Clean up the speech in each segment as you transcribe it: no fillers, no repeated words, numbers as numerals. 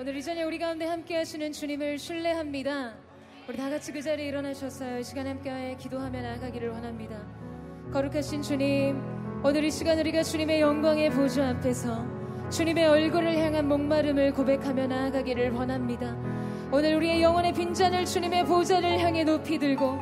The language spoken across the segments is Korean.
오늘 이 저녁 우리 가운데 함께 하시는 주님을 신뢰합니다. 우리 다 같이 그 자리에 일어나셨어요. 이 시간 함께 기도하며 나아가기를 원합니다. 거룩하신 주님, 오늘 이 시간 우리가 주님의 영광의 보좌 앞에서 주님의 얼굴을 향한 목마름을 고백하며 나아가기를 원합니다. 오늘 우리의 영혼의 빈잔을 주님의 보좌를 향해 높이 들고,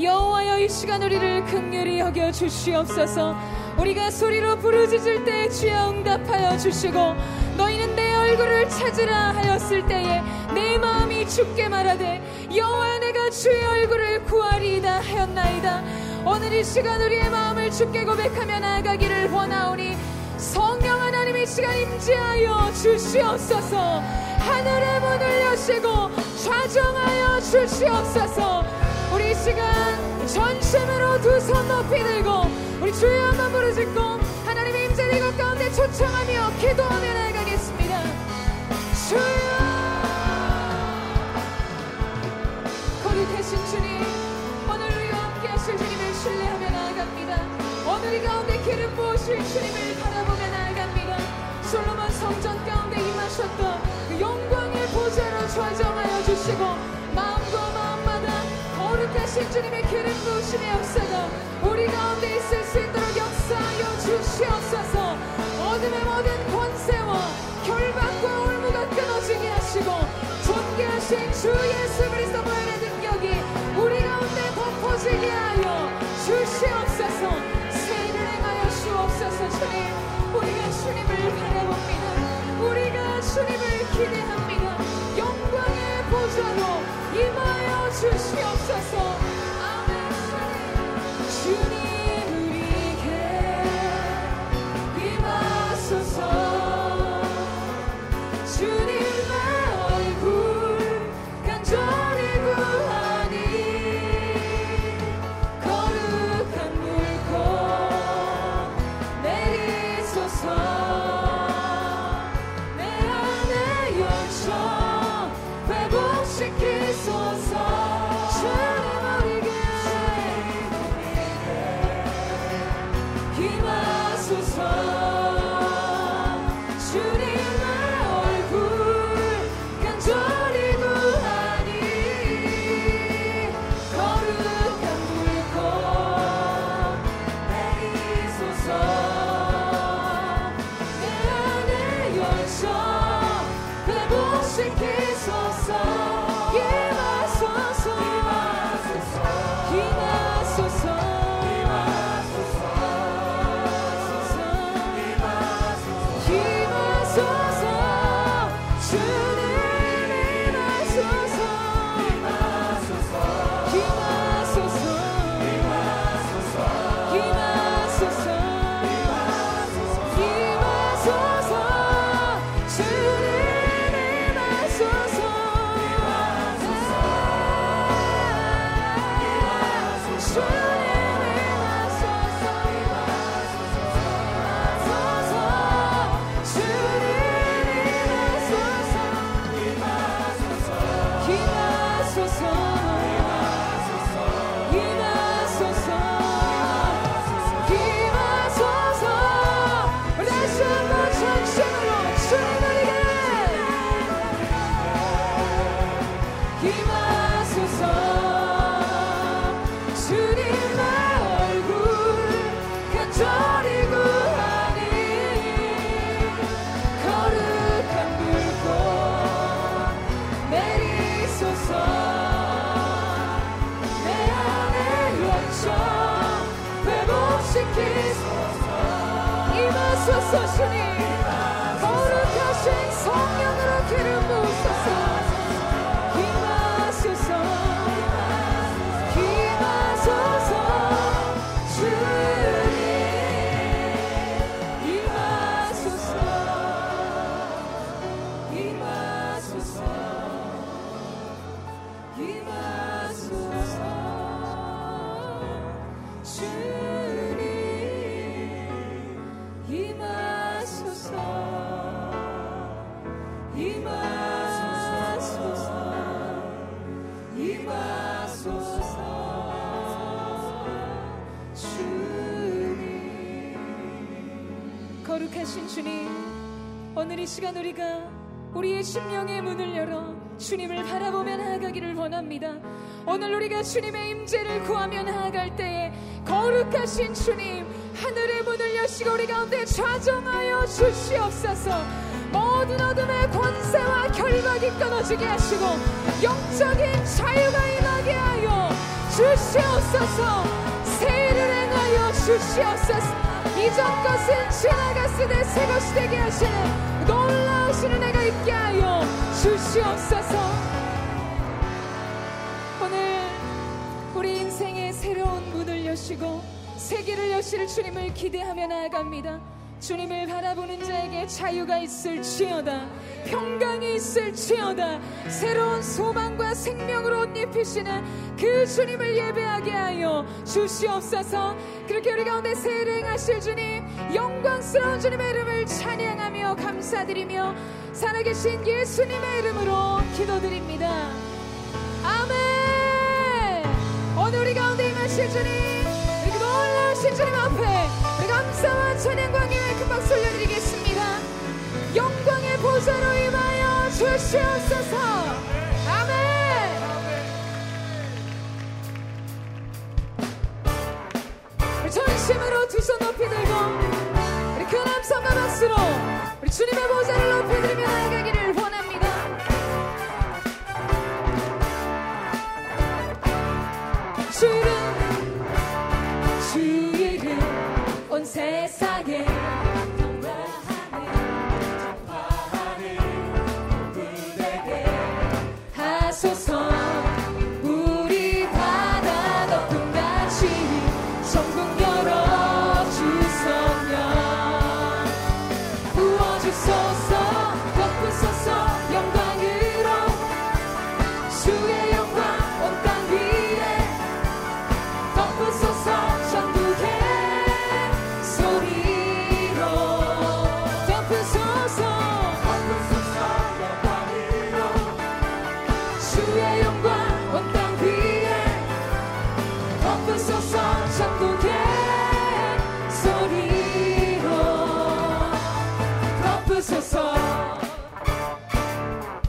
여호와여 이 시간 우리를 긍휼히 여겨 주시옵소서. 우리가 소리로 부르짖을 때에 주여 응답하여 주시고, 너희는 내 얼굴을 찾으라 하였을 때에 내 마음이 주께 말하되 여호와여 내가 주의 얼굴을 구하리이다 하였나이다. 오늘 이 시간 우리의 마음을 주께 고백하며 나아가기를 원하오니 성령 하나님 이 시간 임재하여 주시옵소서. 하늘의 문을 여시고 좌정하여 주시옵소서. 우리 이 시간 전심으로 두 손 높이 들고 우리 주여 한번 부르짖고 하나님의 임재를 이곳 가운데 초청하며 기도하며 나아가겠습니다. 주여, 거룩하신 주님, 오늘 우리와 함께 하실 주님을 신뢰하며 나아갑니다. 오늘 이 가운데 기름 부으실 주님을 바라보며 나아갑니다. 솔로몬 성전 가운데 임하셨던 그 영광의 보좌로 좌정하여 주시고, 마음과 마음마다 거룩하신 주님의 기름 부으심의 역사가 우리 가운데 있을 수 있도록 역사하여 주시옵소서. 어둠의 모든 권세와 결박과 올무가 끊어지게 하시고, 존귀하신 주 예수 그리스도의 능력이 우리 가운데 덮어지게 하여 주시옵소서. 주님, 우리가 주님을 바라봅니다. 우리가 주님을 기대합니다. 영광의 보좌로 임하여 주시옵소서. 아멘. 주님, 우리에게 임하소서. 주님의 얼굴 간절히 구하소서. 거룩하신 주님, 오늘 이 시간 우리가 우리의 심령의 문을 열어 주님을 바라보며 나아가기를 원합니다. 오늘 우리가 주님의 임재를 구하며 나아갈 때에 거룩하신 주님 하늘의 문을 여시고 우리 가운데 좌정하여 주시옵소서. 모든 어둠의 권세와 결박이 끊어지게 하시고 영적인 자유가 임하게 하여 주시옵소서. 새해를 행하여 주시옵소서. 이전 것은 지나갔으되 새 것이 되게 하시는 놀라우신 은혜가 있게 하여 주시옵소서. 오늘 우리 인생의 새로운 문을 여시고 새 길을 여실 주님을 기대하며 나아갑니다. 주님을 바라보는 자에게 자유가 있을지어다, 평강이 있을지어다, 새로운 소망과 생명으로 옷 입히시는 그 주님을 예배하게 하여 주시옵소서. 그렇게 우리 가운데 새해를 행하실 주님, 영광스러운 주님의 이름을 찬양하며 감사드리며 살아계신 예수님의 이름으로 기도드립니다. 아멘. 오늘 우리 가운데 임하실 주님, 이렇게 놀라우신 주님 앞에 감사와 찬양과 기도의 큰 박수 올려드리겠습니다. 영광의 보좌로 임하여 주시옵소서. 아멘. 우리 전심으로 두 손 높이 들고 우리 큰 감사와 박수로 우리 주님의 보좌를 높이 들며 나아가기를 원합니다. 세상에 전파하는 복을 되게 하소서. 우리 바다 너뿐같이 천국 열어주소서. 부어주소서, 덮으소서 영광으로. 주의 영광 온 땅 위에 덮으소서. 천국에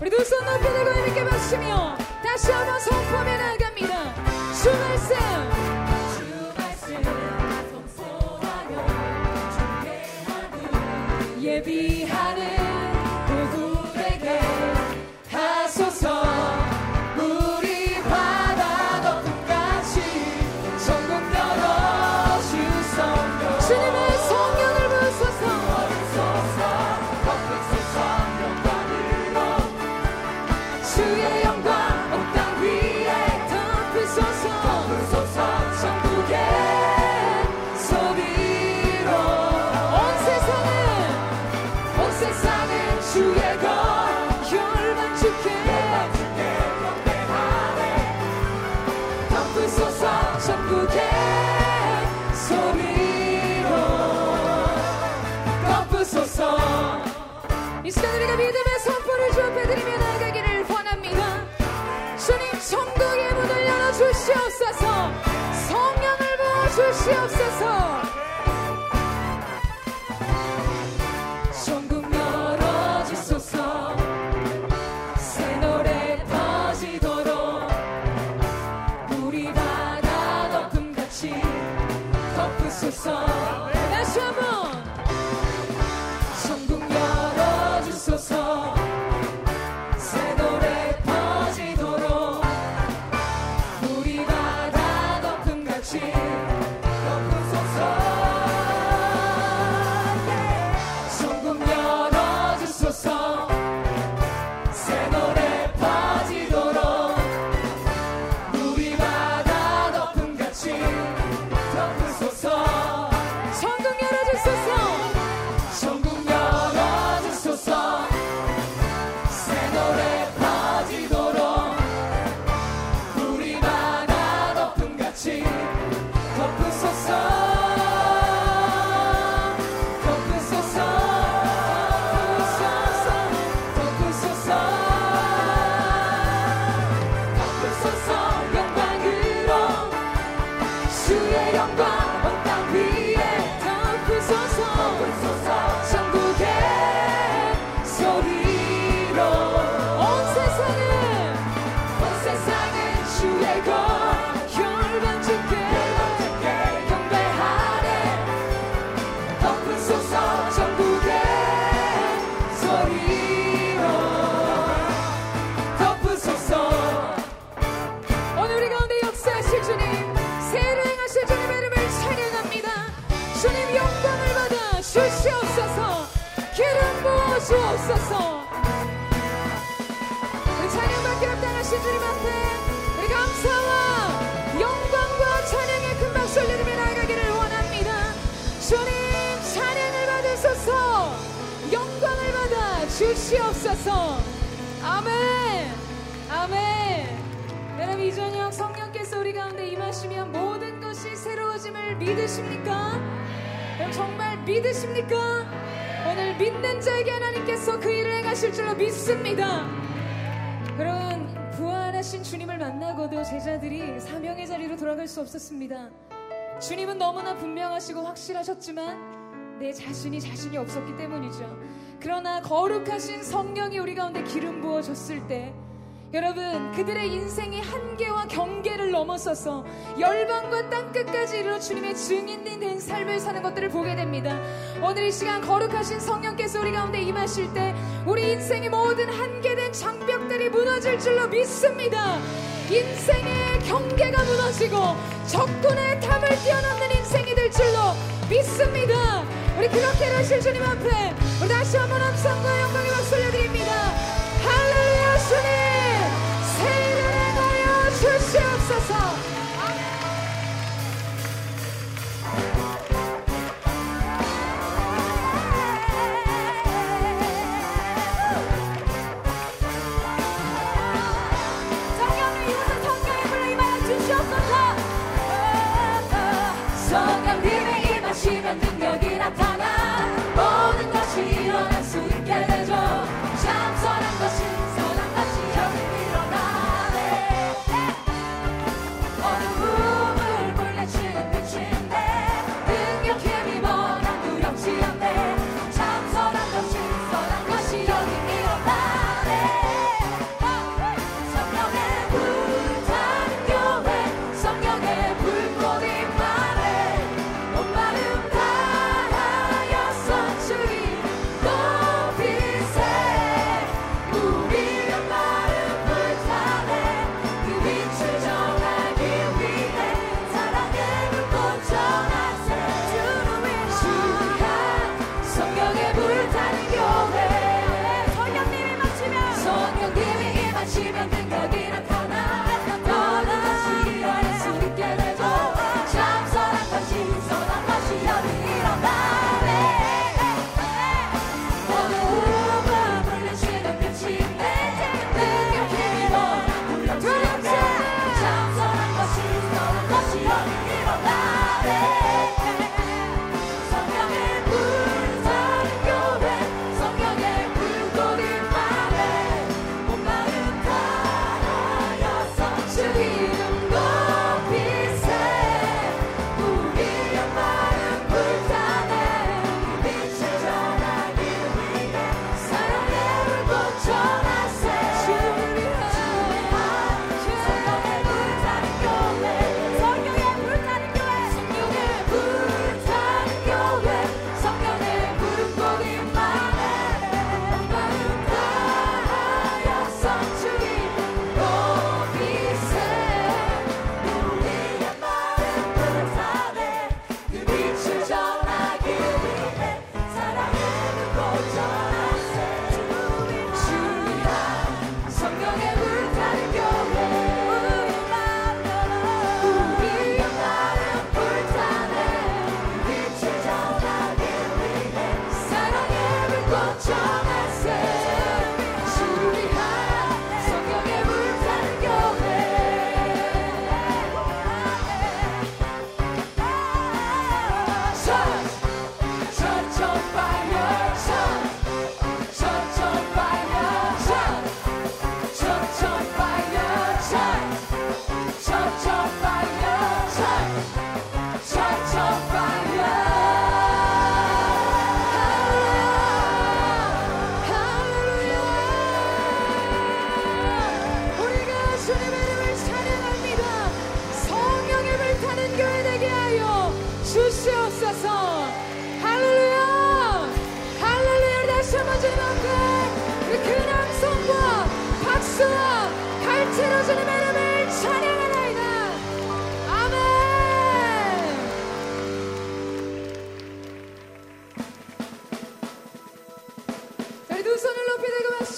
우리 두 손 높이 들고 이렇게 마시며 다시 한번 선포하며 나아갑니다. 주 말씀, 주 말씀 선포하며 준비하는 예비하는 누구에게 하소서. 우리 바다 덮음같이 천국 열어주소서. 주님의 성령을 부으소서. 주의 영광 온 땅 위에 덮으소서. 덮으소서 천국의 소리로 온 세상에 주의 거룩을 만축해 경배하네. 덮으소서 천국의 소리로 덮으소서. 이 시간 우리가 믿음의 선포를 주 앞에 드리며 나아가기를 주님, 천국의 문을 열어주시옵소서. 성령을 부어주시옵소서. 천국 열어주소서. 새 노래 터지도록 우리 바다 덮음같이 덮으소서. 다시 한번 천국 열어주소서. 덮으소서. 주옵소서. 우리 찬양받기 합당하신 주님 앞에 우리 감사와 영광과 찬양의 큰 박수를 내리며 나아가기를 원합니다. 주님 찬양을 받으소서. 영광을 받아 주시옵소서. 아멘, 아멘. 여러분, 이 저녁 성령께서 우리 가운데 임하시면 모든 것이 새로워짐을 믿으십니까? 여러분 정말 믿으십니까? 오늘 믿는 자에게 하나님께서 그 일을 행하실 줄로 믿습니다. 그런 부활하신 주님을 만나고도 제자들이 사명의 자리로 돌아갈 수 없었습니다. 주님은 너무나 분명하시고 확실하셨지만 내 자신이 없었기 때문이죠. 그러나 거룩하신 성령이 우리 가운데 기름 부어줬을 때 여러분, 그들의 인생이 한계와 경계를 넘어서서 열방과 땅끝까지 이르러 주님의 증인이 된 삶을 사는 것들을 보게 됩니다. 오늘 이 시간 거룩하신 성령께서 우리 가운데 임하실 때 우리 인생의 모든 한계된 장벽들이 무너질 줄로 믿습니다. 인생의 경계가 무너지고 적군의 탑을 뛰어넘는 인생이 될 줄로 믿습니다. 우리 그렇게 하실 주님 앞에 우리 다시 한번 합성과 영광의 박수 올려드립니다. 할렐루야. 주님 새해를 행하여 주시옵소서. 성령님 이곳에 성령의 불로 임하여 주시옵소서. 성령님의 임하시면 능력이 나타나 모든 것이 일어날 수 있게 되죠. 참 선한 것이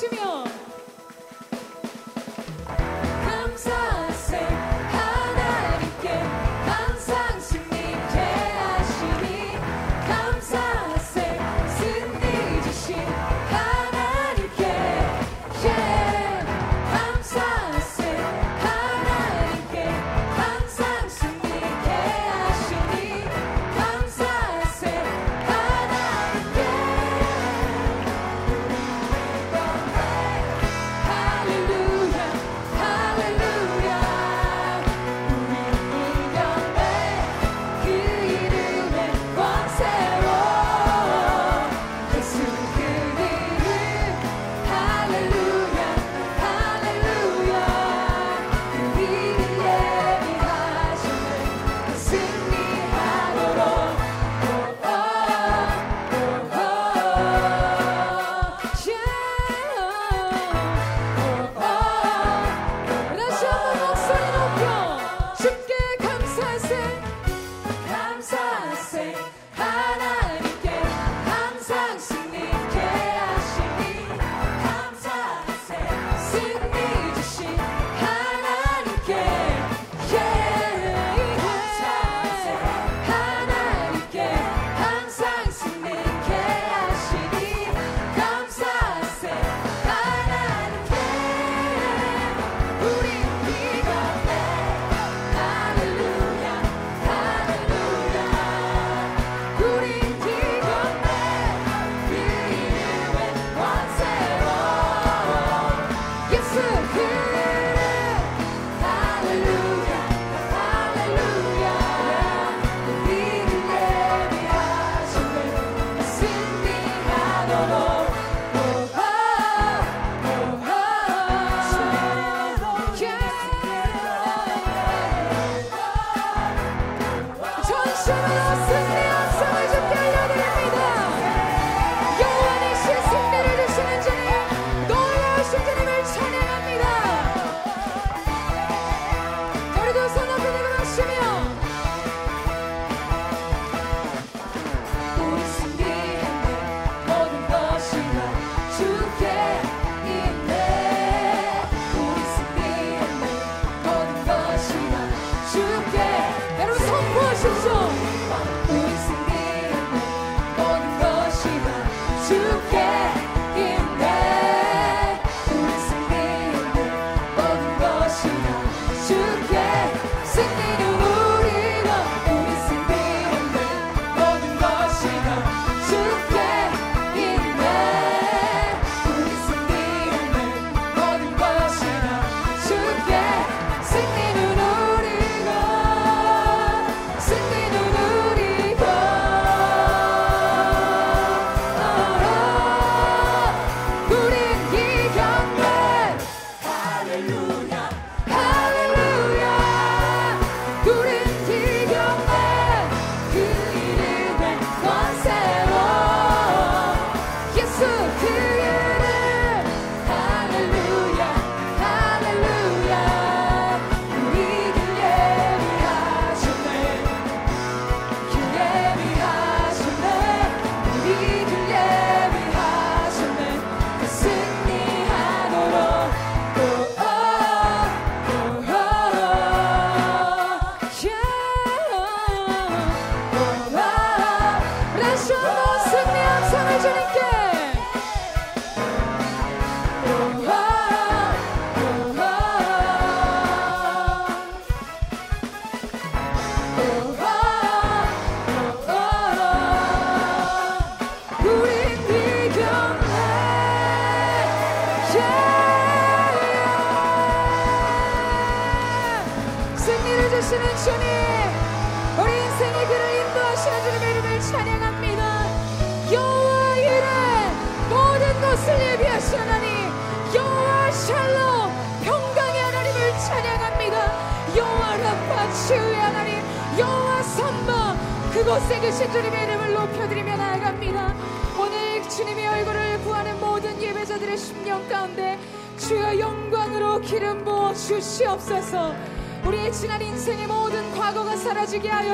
부르시며 감사하세요.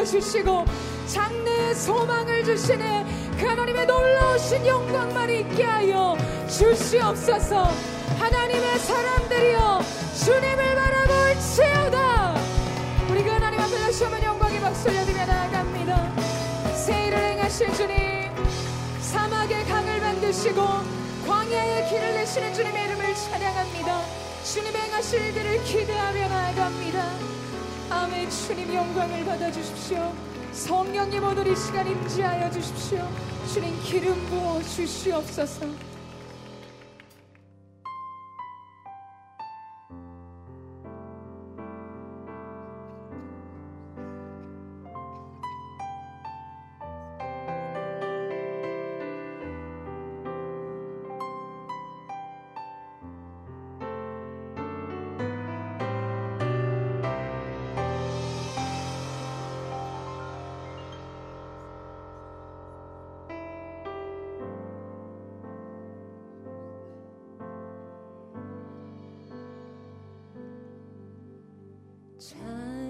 주시고 장래의 소망을 주시는 그 하나님의 놀라우신 영광만 있게 하여 주시옵소서. 하나님의 사람들이여 주님을 바라볼 지어다. 우리가 하나님 앞에 다시 한번 영광의 박수 올려드리며 나아갑니다. 세일을 행하실 주님, 사막의 강을 만드시고 광야의 길을 내시는 주님의 이름을 찬양합니다. 주님의 행하실 일들을 기대하며 나아갑니다. 아멘. 주님 영광을 받아주십시오. 성령님 오늘 이 시간 임재하여 주십시오. 주님 기름 부어 주시옵소서.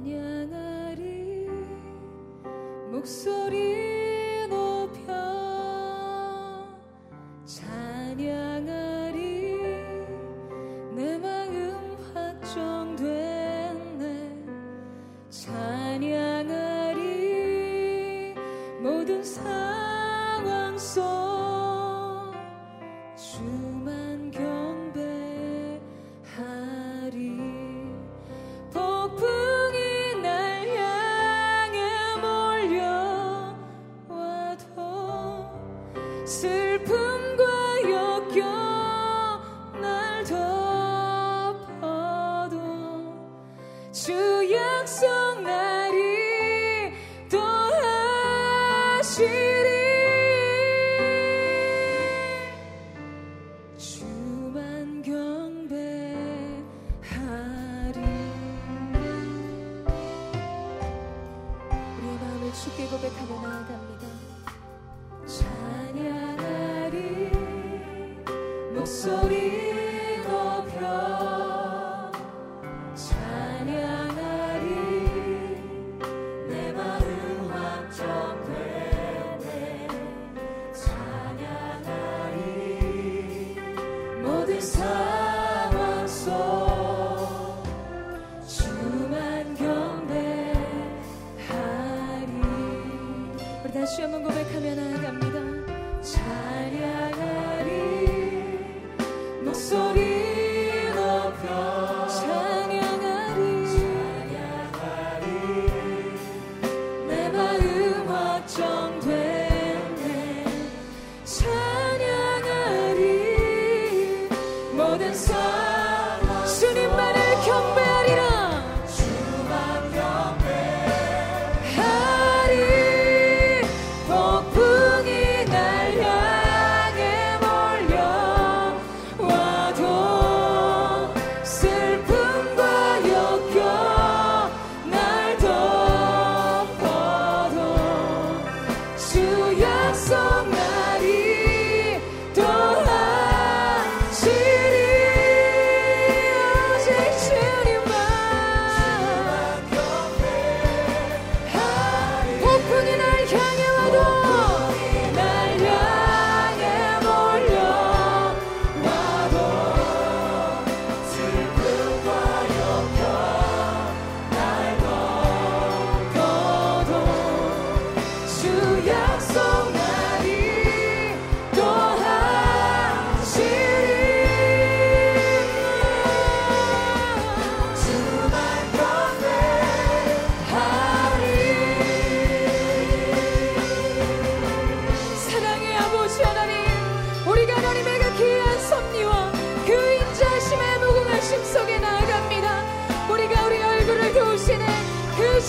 찬양하리 목소리 높여 찬양하리 내 마음 확정됐네 찬양하리 모든 상황 속 주만 경배하리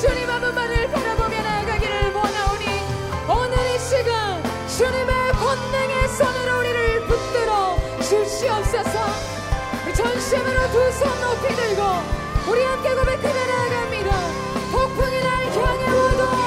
주님 한 분만을 바라보며 나아가기를 원하오니 오늘 이 시간 주님의 권능의 손으로 우리를 붙들어 주시옵소서. 전심으로 두 손 높이 들고 우리 함께 고백하며 나아갑니다. 폭풍이 날 향해 와도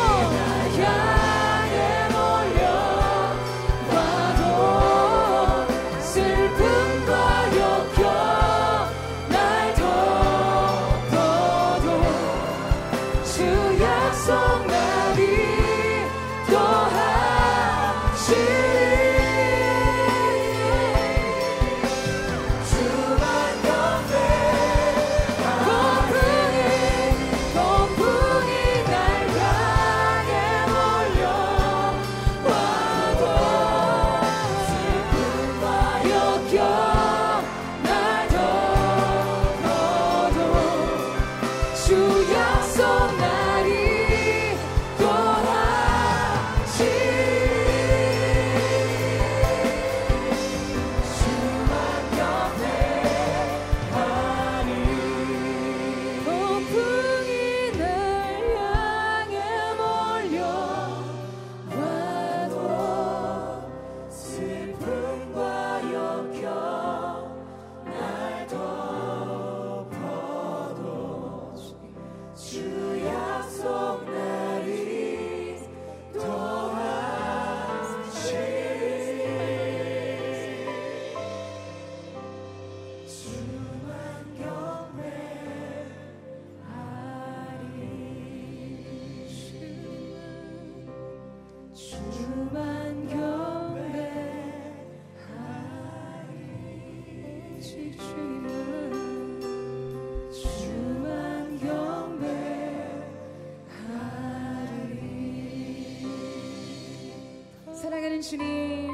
사랑하는 주님,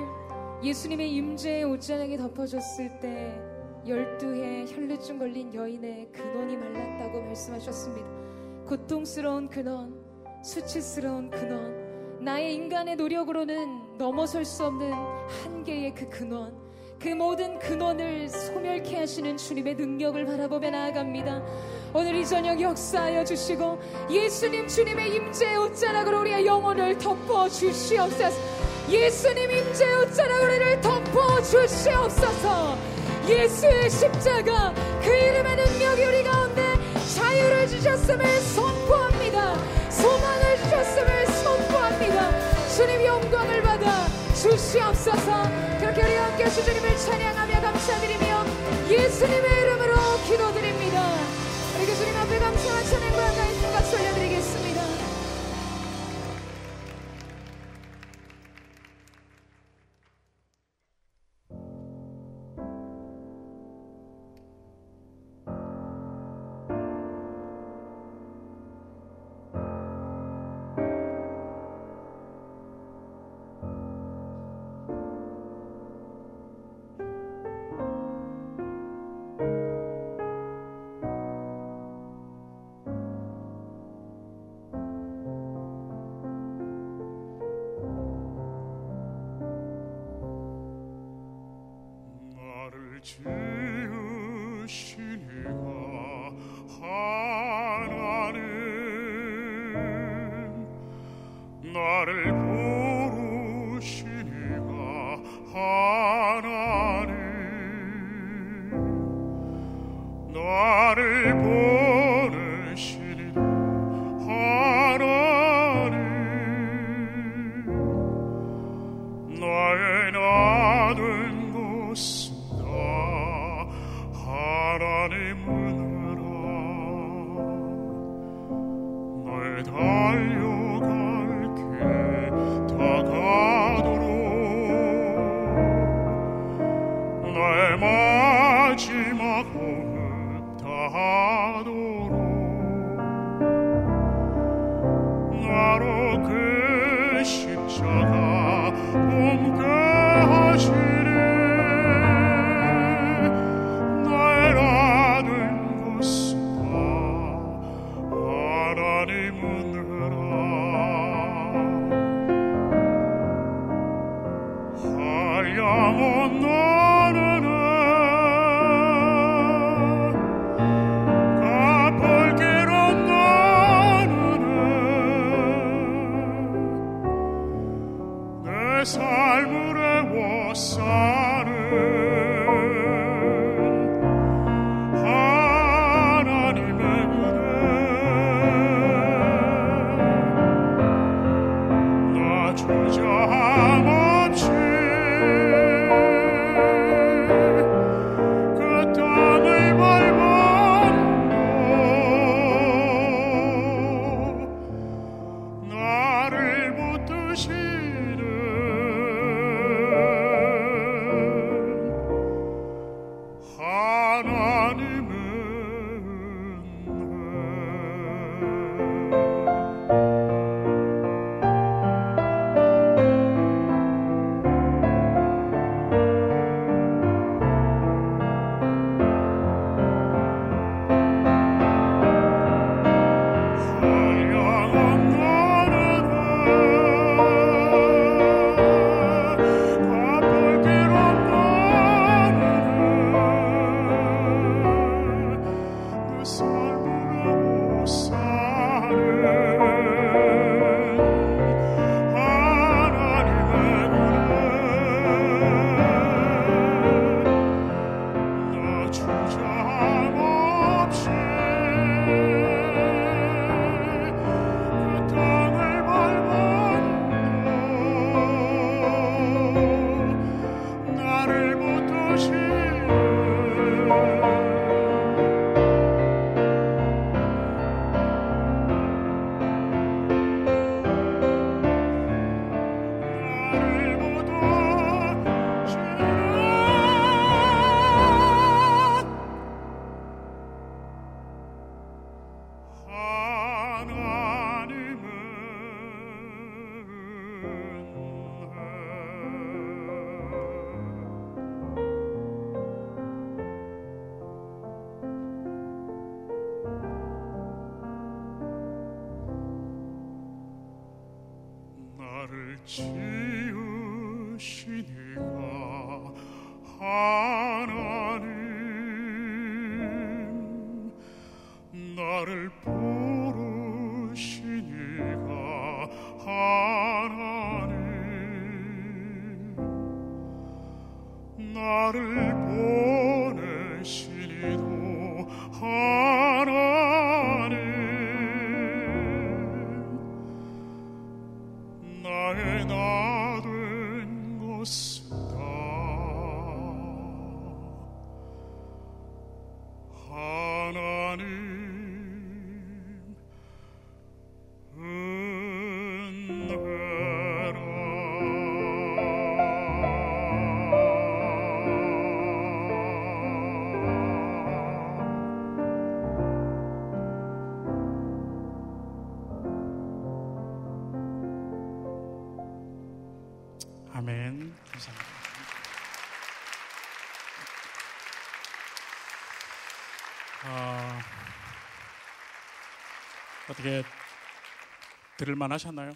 예수님의 임재의 옷자락이 덮어졌을 때 12해 혈루증 걸린 여인의 근원이 말랐다고 말씀하셨습니다. 고통스러운 근원, 수치스러운 근원, 나의 인간의 노력으로는 넘어설 수 없는 한계의 그 근원, 그 모든 근원을 소멸케 하시는 주님의 능력을 바라보며 나아갑니다. 오늘 이 저녁 역사하여 주시고 예수님 주님의 임재의 옷자락으로 우리의 영혼을 덮어주시옵소서. 예수님 임재의 옷자락으로 우리를 덮어주시옵소서. 예수의 십자가 그 이름의 능력이 우리 가운데 자유를 주셨음을 선포합니다. 소망을 주셨음을 선포합니다. 주님 영광을 받아 주시옵소서. 그렇게 우리 함께 주님을 찬양하며 감사드리며 예수님의 이름으로 기도드립니다. 우리 주님 앞에 감사와 찬양과 하나의 박수 올려드리겠습니다. 지으시니가 하나님, 나를 부르시니가 하나님, 나를 보내시니가 하나님, 나의 나된 모습 삶을 애워싸 지으시니가 하나님, 나를 부르시니가 하나님, 나를 보내시니도 하나님, 나의 나 된 것은 다 하나님. 아멘. 감사합니다. 어떻게 들을만 하셨나요?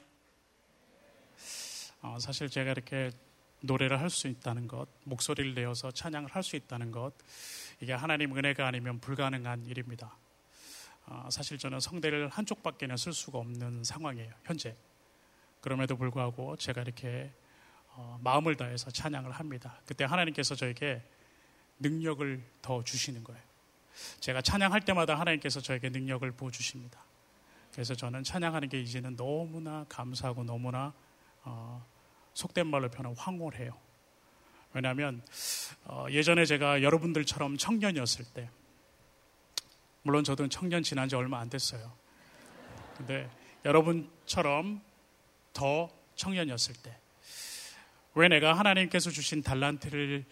사실 제가 이렇게 노래를 할 수 있다는 것, 목소리를 내어서 찬양을 할 수 있다는 것, 이게 하나님 은혜가 아니면 불가능한 일입니다. 사실 저는 성대를 한쪽밖에는 쓸 수가 없는 상황이에요, 현재. 그럼에도 불구하고 제가 이렇게 마음을 다해서 찬양을 합니다. 그때 하나님께서 저에게 능력을 더 주시는 거예요. 제가 찬양할 때마다 하나님께서 저에게 능력을 부어주십니다. 그래서 저는 찬양하는 게 이제는 너무나 감사하고 너무나 속된 말로 표현하면 황홀해요. 왜냐하면 예전에 제가 여러분들처럼 청년이었을 때, 물론 저도 청년 지난 지 얼마 안 됐어요. 근데 여러분처럼 더 청년이었을 때, 왜 내가 하나님께서 주신 달란트를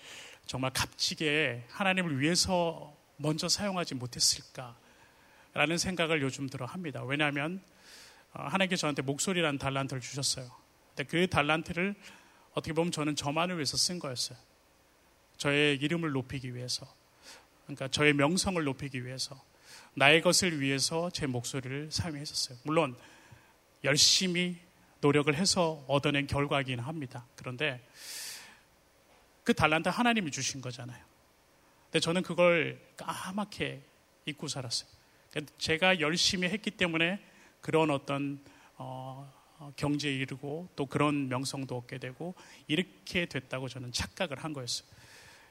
정말 값지게 하나님을 위해서 먼저 사용하지 못했을까라는 생각을 요즘 들어 합니다. 왜냐하면 하나님께서 저한테 목소리라는 달란트를 주셨어요. 근데 그 달란트를 어떻게 보면 저는 저만을 위해서 쓴 거였어요. 저의 이름을 높이기 위해서, 그러니까 저의 명성을 높이기 위해서, 나의 것을 위해서 제 목소리를 사용했었어요. 물론 열심히 노력을 해서 얻어낸 결과이긴 합니다. 그런데 그 달란트 하나님이 주신 거잖아요. 근데 저는 그걸 까맣게 잊고 살았어요. 제가 열심히 했기 때문에 그런 어떤 경제에 이르고 또 그런 명성도 얻게 되고 이렇게 됐다고 저는 착각을 한 거였어요.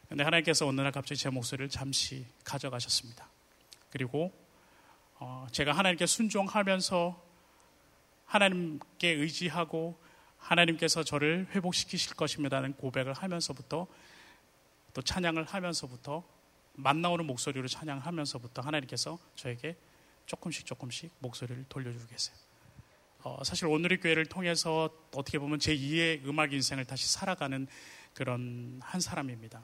그런데 하나님께서 어느 날 갑자기 제 목소리를 잠시 가져가셨습니다. 그리고 제가 하나님께 순종하면서 하나님께 의지하고 하나님께서 저를 회복시키실 것입니다라는 고백을 하면서부터, 또 찬양을 하면서부터, 만나오는 목소리로 찬양하면서부터 하나님께서 저에게 조금씩 목소리를 돌려주고 계세요. 사실 온누리교회를 통해서 어떻게 보면 제2의 음악 인생을 다시 살아가는 그런 한 사람입니다.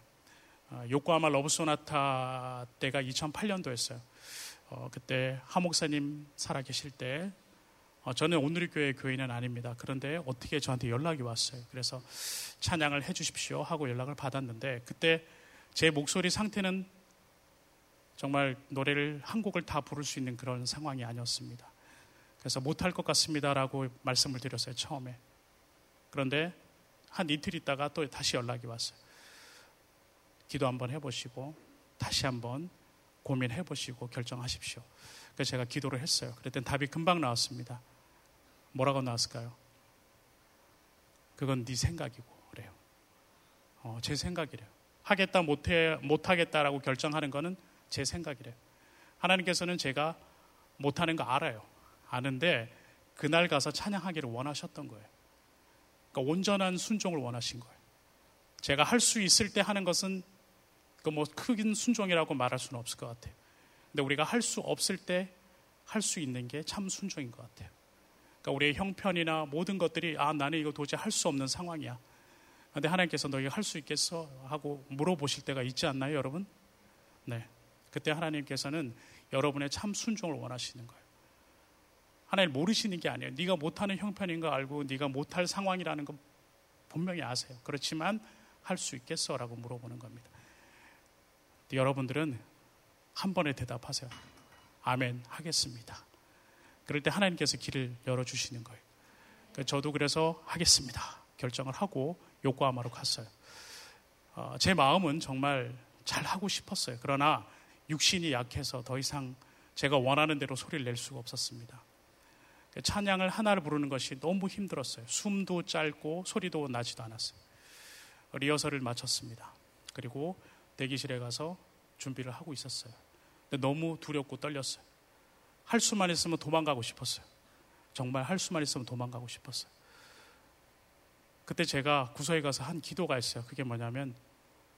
요코하마 러브소나타 때가 2008년도였어요. 그때 하 목사님 살아계실 때 저는 온누리교회 교인은 아닙니다. 그런데 어떻게 저한테 연락이 왔어요. 그래서 찬양을 해주십시오 하고 연락을 받았는데, 그때 제 목소리 상태는 정말 노래를 한 곡을 다 부를 수 있는 그런 상황이 아니었습니다. 그래서 못할 것 같습니다라고 말씀을 드렸어요, 처음에. 그런데 한 이틀 있다가 또 다시 연락이 왔어요. 기도 한번 해보시고 다시 한번 고민해보시고 결정하십시오. 그래서 제가 기도를 했어요. 그랬더니 답이 금방 나왔습니다. 뭐라고 나왔을까요? 그건 네 생각이고 그래요. 제 생각이래요. 하겠다 못하겠다라고 결정하는 거는 제 생각이래요. 하나님께서는 제가 못하는 거 알아요. 아는데 그날 가서 찬양하기를 원하셨던 거예요. 그러니까 온전한 순종을 원하신 거예요. 제가 할 수 있을 때 하는 것은 그 뭐 큰 순종이라고 말할 수는 없을 것 같아요. 근데 우리가 할 수 없을 때 할 수 있는 게 참 순종인 것 같아요. 그러니까 우리의 형편이나 모든 것들이 나는 이거 도저히 할 수 없는 상황이야. 그런데 하나님께서 너희가 할 수 있겠어? 하고 물어보실 때가 있지 않나요, 여러분? 네. 그때 하나님께서는 여러분의 참 순종을 원하시는 거예요. 하나님 모르시는 게 아니에요. 네가 못하는 형편인 거 알고 네가 못할 상황이라는 건 분명히 아세요. 그렇지만 할 수 있겠어? 라고 물어보는 겁니다. 여러분들은 한 번에 대답하세요. 아멘, 하겠습니다. 그럴 때 하나님께서 길을 열어주시는 거예요. 저도 그래서 하겠습니다. 결정을 하고 요코하마로 갔어요. 제 마음은 정말 잘 하고 싶었어요. 그러나 육신이 약해서 더 이상 제가 원하는 대로 소리를 낼 수가 없었습니다. 찬양을 하나를 부르는 것이 너무 힘들었어요. 숨도 짧고 소리도 나지도 않았어요. 리허설을 마쳤습니다. 그리고 대기실에 가서 준비를 하고 있었어요. 근데 너무 두렵고 떨렸어요. 할 수만 있으면 도망가고 싶었어요. 정말 할 수만 있으면 도망가고 싶었어요. 그때 제가 구서에 가서 한 기도가 있어요. 그게 뭐냐면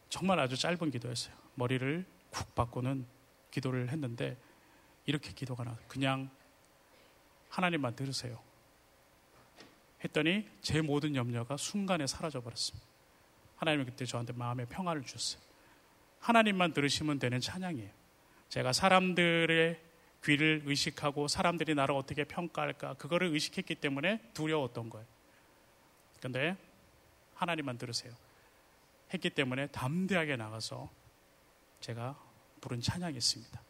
정말 아주 짧은 기도였어요. 머리를 쿡 박고는 기도를 했는데 이렇게 기도가 나와요. 그냥 하나님만 들으세요. 했더니 제 모든 염려가 순간에 사라져버렸습니다. 하나님이 그때 저한테 마음의 평화를 주셨어요. 하나님만 들으시면 되는 찬양이에요. 제가 사람들의 귀를 의식하고 사람들이 나를 어떻게 평가할까 그거를 의식했기 때문에 두려웠던 거예요. 근데 하나님만 들으세요 했기 때문에 담대하게 나가서 제가 부른 찬양이 있습니다.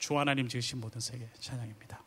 주 하나님 지으신 모든 세계 찬양입니다.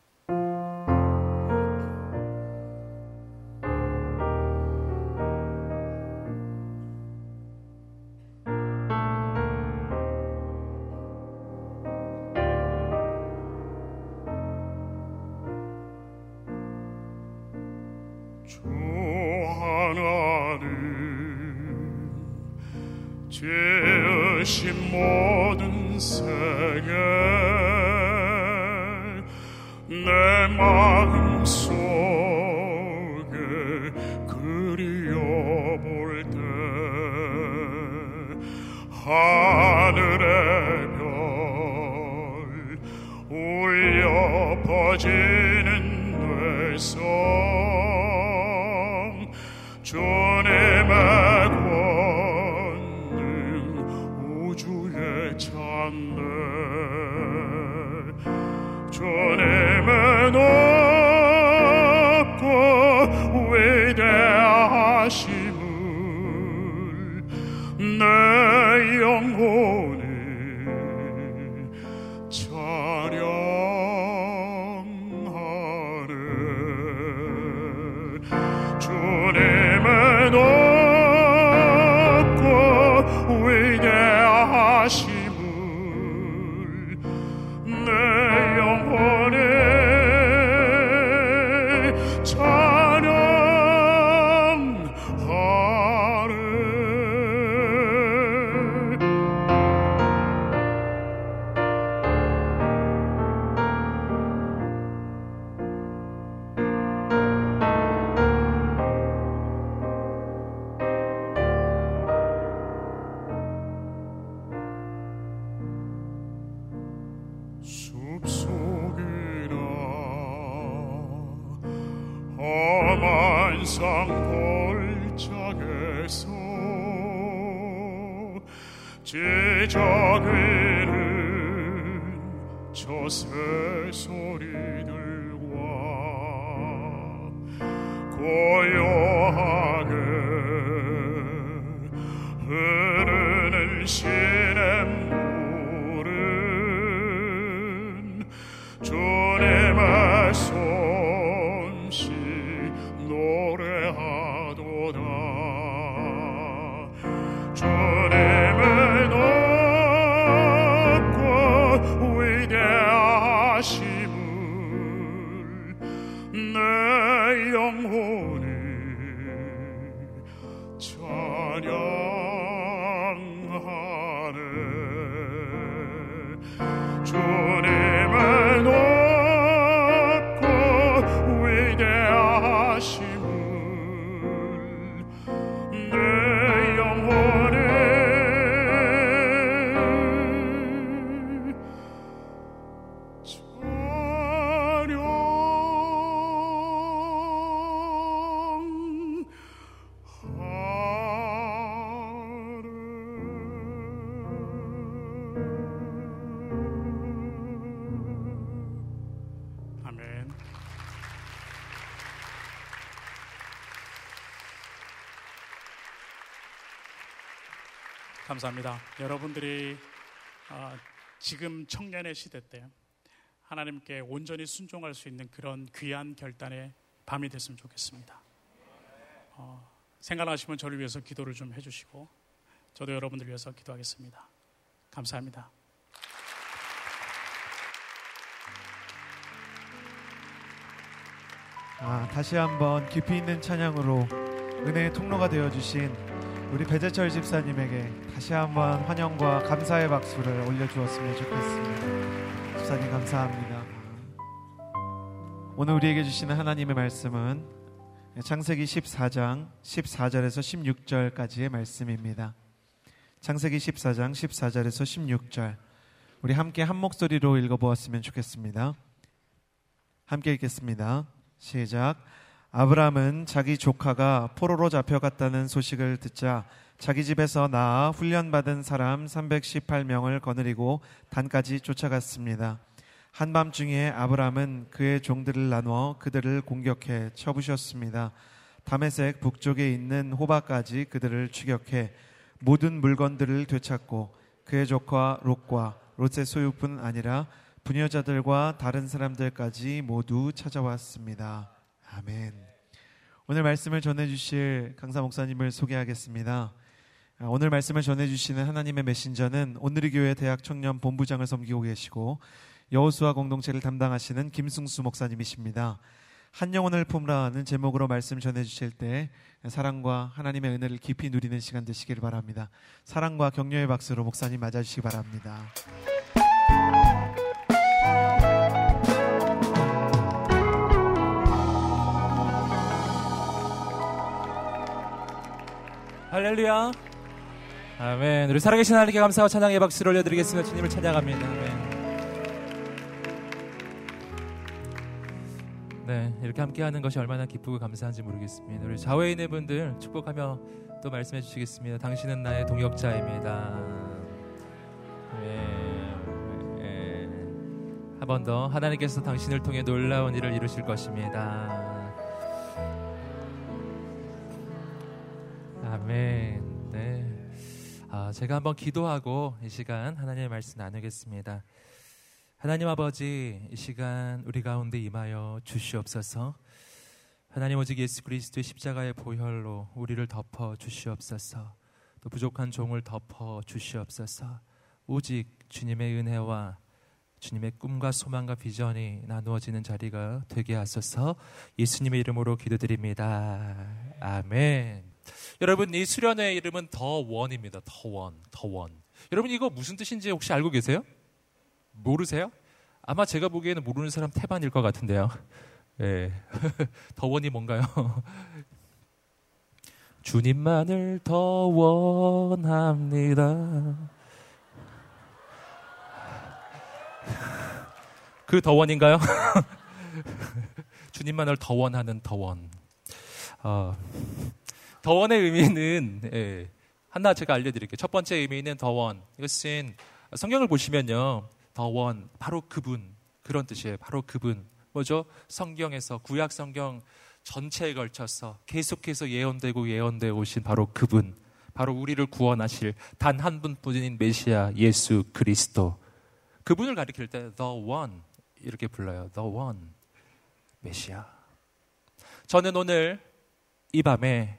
감사합니다. 여러분들이 지금 청년의 시대 때 하나님께 온전히 순종할 수 있는 그런 귀한 결단의 밤이 됐으면 좋겠습니다. 생각나시면 저를 위해서 기도를 좀 해주시고 저도 여러분들 위해서 기도하겠습니다. 감사합니다. 다시 한번 깊이 있는 찬양으로 은혜의 통로가 되어주신 우리 배재철 집사님에게 다시 한번 환영과 감사의 박수를 올려주었으면 좋겠습니다. 집사님 감사합니다. 오늘 우리에게 주시는 하나님의 말씀은 창세기 14장 14절에서 16절까지의 말씀입니다. 창세기 14장 14절에서 16절 우리 함께 한 목소리로 읽어보았으면 좋겠습니다. 함께 읽겠습니다. 시작. 아브라함은 자기 조카가 포로로 잡혀갔다는 소식을 듣자 자기 집에서 나아 훈련받은 사람 318명을 거느리고 단까지 쫓아갔습니다. 한밤중에 아브라함은 그의 종들을 나누어 그들을 공격해 쳐부셨습니다. 다메섹 북쪽에 있는 호바까지 그들을 추격해 모든 물건들을 되찾고 그의 조카 롯과 롯의 소유뿐 아니라 부녀자들과 다른 사람들까지 모두 찾아왔습니다. 아멘. 오늘 말씀을 전해주실 강사 목사님을 소개하겠습니다. 오늘 말씀을 전해주시는 하나님의 메신저는 온누리교회 대학 청년 본부장을 섬기고 계시고 여호수아 공동체를 담당하시는 김승수 목사님이십니다. 한 영혼을 품으라는 제목으로 말씀 전해주실 때 사랑과 하나님의 은혜를 깊이 누리는 시간 되시길 바랍니다. 사랑과 격려의 박수로 목사님 맞아주시기 바랍니다. 할렐루야. 아멘. 우리 살아계신 하나님께 감사와 찬양의 박수를 올려드리겠습니다. 주님을 찬양합니다. 아멘. 네, 이렇게 함께하는 것이 얼마나 기쁘고 감사한지 모르겠습니다. 우리 자외인의 분들 축복하며 또 말씀해 주시겠습니다. 당신은 나의 동역자입니다. 한 번 더 하나님께서 당신을 통해 놀라운 일을 이루실 것입니다. 아멘. 네. 제가 한번 기도하고 이 시간 하나님의 말씀 나누겠습니다. 하나님 아버지, 이 시간 우리 가운데 임하여 주시옵소서. 하나님 오직 예수 그리스도의 십자가의 보혈로 우리를 덮어 주시옵소서. 또 부족한 종을 덮어 주시옵소서. 오직 주님의 은혜와 주님의 꿈과 소망과 비전이 나누어지는 자리가 되게 하소서. 예수님의 이름으로 기도드립니다. 아멘. 여러분, 이 수련회의 이름은 더원입니다. 더원. 여러분, 이거 무슨 뜻인지 혹시 알고 계세요? 모르세요? 아마 제가 보기에는 모르는 사람 태반일 것 같은데요. 네. 더원이 뭔가요? 주님만을 더원합니다. 그 더원인가요? 주님만을 더원하는 더원. 더원의 의미는 하나 제가 알려드릴게요. 첫 번째 의미는 더원. 이것은 성경을 보시면요. 더원, 바로 그분. 그런 뜻이에요. 바로 그분. 뭐죠? 성경에서 구약 성경 전체에 걸쳐서 계속해서 예언되고 예언되어 오신 바로 그분. 바로 우리를 구원하실 단 한 분뿐인 메시아 예수 그리스도. 그분을 가리킬 때 The One 이렇게 불러요. The One. 메시아. 저는 오늘 이 밤에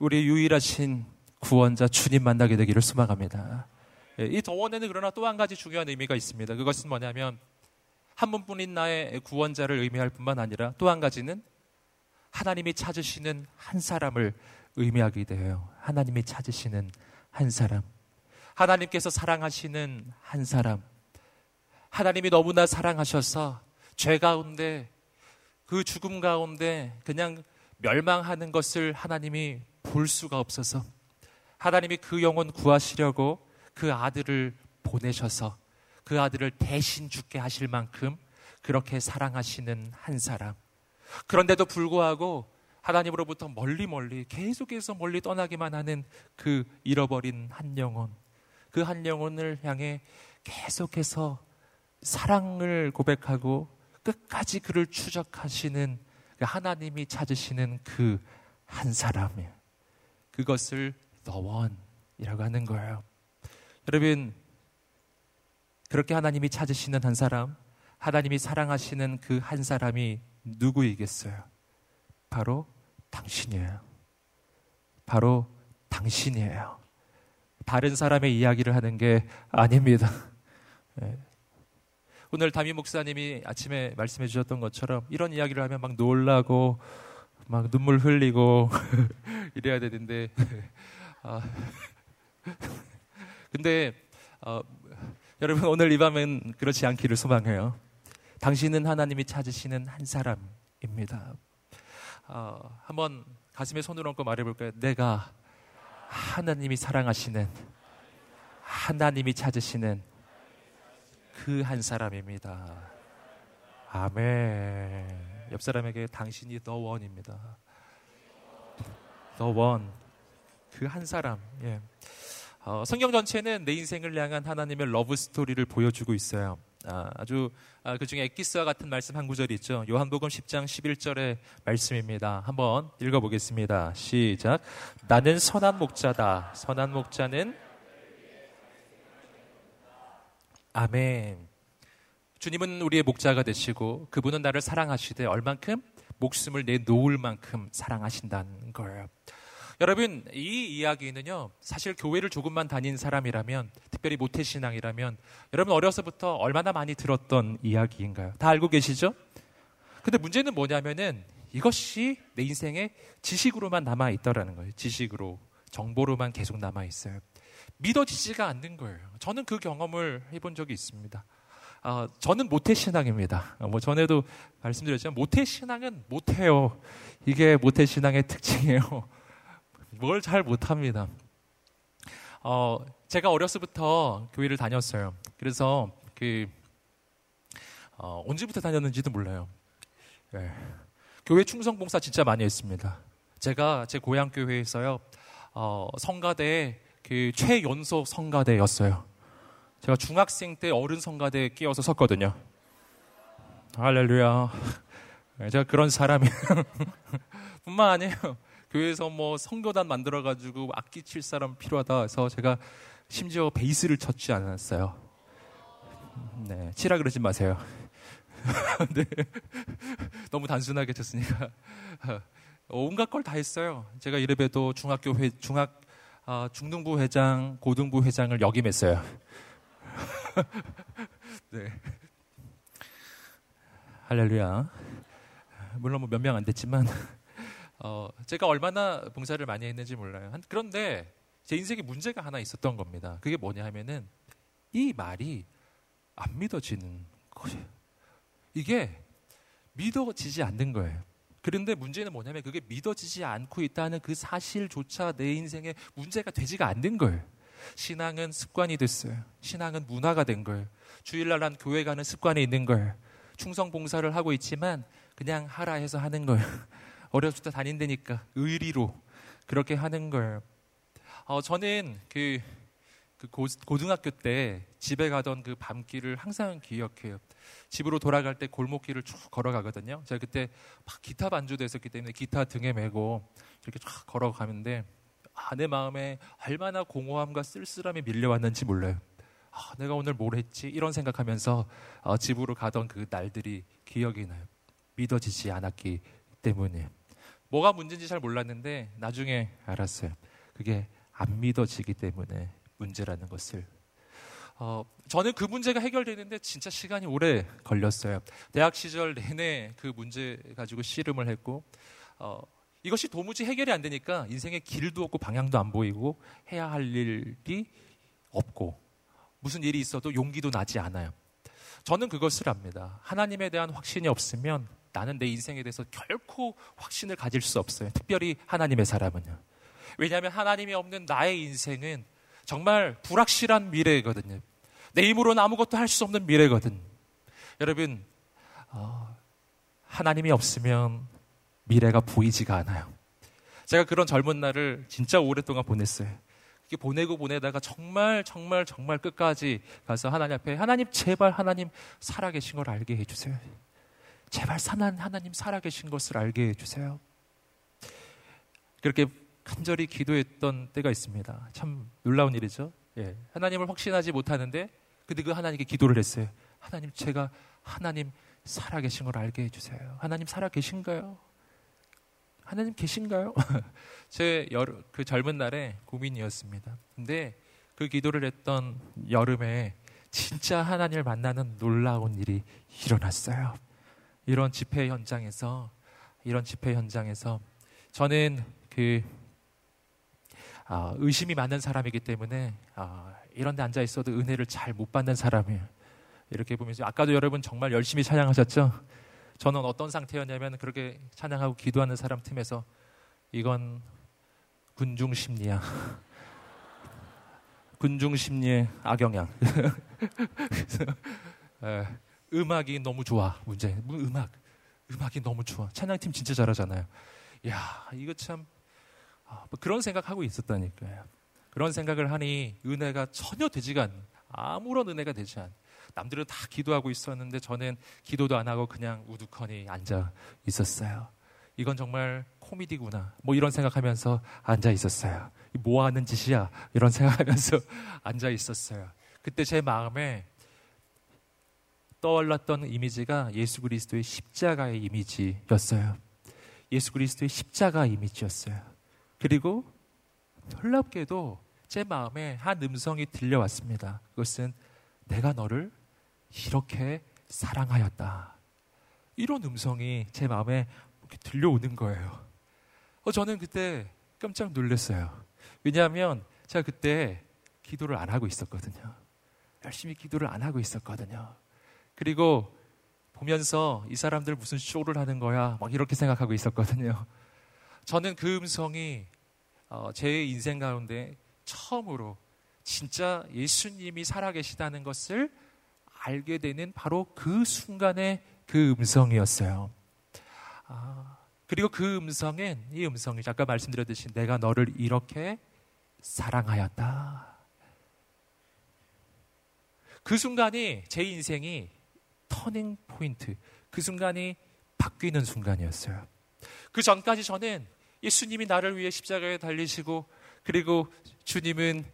우리 유일하신 구원자 주님 만나게 되기를 소망합니다. 이 더원에는 그러나 또 한 가지 중요한 의미가 있습니다. 그것은 뭐냐면 한 분뿐인 나의 구원자를 의미할 뿐만 아니라 또 한 가지는 하나님이 찾으시는 한 사람을 의미하게 돼요. 하나님이 찾으시는 한 사람. 하나님께서 사랑하시는 한 사람. 하나님이 너무나 사랑하셔서 죄 가운데 그 죽음 가운데 그냥 멸망하는 것을 하나님이 볼 수가 없어서 하나님이 그 영혼 구하시려고 그 아들을 보내셔서 그 아들을 대신 죽게 하실 만큼 그렇게 사랑하시는 한 사람. 그런데도 불구하고 하나님으로부터 멀리 계속해서 멀리 떠나기만 하는 그 잃어버린 한 영혼. 그 한 영혼을 향해 계속해서 사랑을 고백하고 끝까지 그를 추적하시는 하나님이 찾으시는 그 한 사람이에요. 그것을 The One이라고 하는 거예요. 여러분, 그렇게 하나님이 찾으시는 한 사람, 하나님이 사랑하시는 그 한 사람이 누구이겠어요? 바로 당신이에요. 바로 당신이에요. 다른 사람의 이야기를 하는 게 아닙니다. 오늘 담임 목사님이 아침에 말씀해 주셨던 것처럼 이런 이야기를 하면 막 놀라고 막 눈물 흘리고 이래야 되는데 근데 여러분 오늘 이 밤엔 그렇지 않기를 소망해요. 당신은 하나님이 찾으시는 한 사람입니다. 한번 가슴에 손을 얹고 말해볼까요? 내가 하나님이 사랑하시는, 하나님이 찾으시는 그 한 사람입니다. 아멘. 옆 사람에게 당신이 the one입니다. The one, 그 한 사람. 예. 성경 전체는 내 인생을 향한 하나님의 러브 스토리를 보여주고 있어요. 그 중에 엑기스와 같은 말씀 한 구절이 있죠. 요한복음 10장 11절의 말씀입니다. 한번 읽어보겠습니다. 시작. 나는 선한 목자다. 선한 목자는 아멘. 주님은 우리의 목자가 되시고 그분은 나를 사랑하시되 얼만큼? 목숨을 내놓을 만큼 사랑하신다는 거예요. 여러분, 이 이야기는요, 사실 교회를 조금만 다닌 사람이라면, 특별히 모태신앙이라면, 여러분 어려서부터 얼마나 많이 들었던 이야기인가요? 다 알고 계시죠? 근데 문제는 뭐냐면은 이것이 내 인생의 지식으로만 남아있더라는 거예요. 지식으로, 정보로만 계속 남아있어요. 믿어지지가 않는 거예요. 저는 그 경험을 해본 적이 있습니다. 저는 모태신앙입니다. 전에도 말씀드렸지만 모태신앙은 못해요. 이게 모태신앙의 특징이에요. 뭘 잘 못합니다. 제가 어렸을 때부터 교회를 다녔어요. 그래서 언제부터 다녔는지도 몰라요. 예. 교회 충성봉사 진짜 많이 했습니다. 제가 제 고향 교회에서요, 성가대 최연소 성가대였어요. 제가 중학생 때 어른 성가대에 끼어서 섰거든요. 할렐루야. 제가 그런 사람이에요. 뿐만 아니에요. 교회에서 성교단 만들어가지고 악기 칠 사람 필요하다 해서 제가 심지어 베이스를 쳤지 않았어요. 네, 치라 그러지 마세요. 네, 너무 단순하게 쳤으니까. 온갖 걸 다 했어요. 제가 이래봬도 중등부 회장, 고등부 회장을 역임했어요. 네, 할렐루야. 물론 몇 명 안 됐지만. 제가 얼마나 봉사를 많이 했는지 몰라요. 그런데 제 인생에 문제가 하나 있었던 겁니다. 그게 뭐냐 하면은 이 말이 안 믿어지는 거예요. 이게 믿어지지 않는 거예요. 그런데 문제는 뭐냐면 그게 믿어지지 않고 있다는 그 사실조차 내 인생에 문제가 되지가 않는 거예요. 신앙은 습관이 됐어요. 신앙은 문화가 된 거예요. 주일날 난 교회 가는 습관이 있는 거예요. 충성 봉사를 하고 있지만 그냥 하라 해서 하는 거예요. 어렸을 때 다닌다니까 의리로 그렇게 하는 거예요. 저는 고등학교 때 집에 가던 그 밤길을 항상 기억해요. 집으로 돌아갈 때 골목길을 쭉 걸어가거든요. 제가 그때 막 기타 반주도 했었기 때문에 기타 등에 메고 이렇게 쫙 걸어가는데 내 마음에 얼마나 공허함과 쓸쓸함이 밀려왔는지 몰라요. 내가 오늘 뭘 했지? 이런 생각하면서 집으로 가던 그 날들이 기억이 나요. 믿어지지 않았기 때문에. 뭐가 문제인지 잘 몰랐는데 나중에 알았어요. 그게 안 믿어지기 때문에 문제라는 것을. 저는 그 문제가 해결되는데 진짜 시간이 오래 걸렸어요. 대학 시절 내내 그 문제 가지고 씨름을 했고, 이것이 도무지 해결이 안 되니까 인생의 길도 없고 방향도 안 보이고 해야 할 일이 없고 무슨 일이 있어도 용기도 나지 않아요. 저는 그것을 압니다. 하나님에 대한 확신이 없으면 나는 내 인생에 대해서 결코 확신을 가질 수 없어요. 특별히 하나님의 사람은요. 왜냐하면 하나님이 없는 나의 인생은 정말 불확실한 미래거든요. 내 힘으로는 아무것도 할 수 없는 미래거든. 여러분, 하나님이 없으면 미래가 보이지가 않아요. 제가 그런 젊은 날을 진짜 오랫동안 보냈어요. 보내다가 정말 끝까지 가서 하나님 앞에, 하나님 제발 하나님 살아계신 걸 알게 해주세요. 제발 하나님 살아계신 것을 알게 해주세요. 그렇게 간절히 기도했던 때가 있습니다. 참 놀라운 일이죠. 예. 하나님을 확신하지 못하는데 근데 그 하나님께 기도를 했어요. 하나님, 제가 하나님 살아계신 걸 알게 해주세요. 하나님 살아계신가요? 하나님 계신가요? 제 그 젊은 날에 고민이었습니다. 근데 그 기도를 했던 여름에 진짜 하나님을 만나는 놀라운 일이 일어났어요. 이런 집회 현장에서 저는 의심이 많은 사람이기 때문에 이런 데 앉아 있어도 은혜를 잘 못 받는 사람이에요. 이렇게 보면서 아까도 여러분 정말 열심히 찬양하셨죠? 저는 어떤 상태였냐면 그렇게 찬양하고 기도하는 사람 틈에서 이건 군중심리야. 군중심리의 악영향. 그래서, 음악이 너무 좋아. 문제. 음악이 너무 좋아. 찬양팀 진짜 잘하잖아요. 이야, 이거 참 그런 생각하고 있었다니까요. 그런 생각을 하니 은혜가 전혀 되지가 않는, 아무런 은혜가 되지 않는, 남들은 다 기도하고 있었는데 저는 기도도 안 하고 그냥 우두커니 앉아 있었어요. 이건 정말 코미디구나, 뭐 이런 생각하면서 앉아 있었어요. 뭐 하는 짓이야, 이런 생각하면서 앉아 있었어요. 그때 제 마음에 떠올랐던 이미지가 예수 그리스도의 십자가의 이미지였어요. 예수 그리스도의 십자가 이미지였어요. 그리고 놀랍게도 제 마음에 한 음성이 들려왔습니다. 그것은 내가 너를 이렇게 사랑하였다. 이런 음성이 제 마음에 이렇게 들려오는 거예요. 저는 그때 깜짝 놀랐어요. 왜냐하면 제가 그때 기도를 안 하고 있었거든요. 열심히 기도를 안 하고 있었거든요. 그리고 보면서 이 사람들 무슨 쇼를 하는 거야, 막 이렇게 생각하고 있었거든요. 저는 그 음성이 제 인생 가운데 처음으로 진짜 예수님이 살아계시다는 것을 알게 되는 바로 그 순간의 그 음성이었어요. 그리고 그 음성은 이 음성이 아까 말씀드렸듯이 내가 너를 이렇게 사랑하였다. 그 순간이 제 인생이 터닝 포인트, 그 순간이 바뀌는 순간이었어요. 그 전까지 저는 예수님이 나를 위해 십자가에 달리시고 그리고 주님은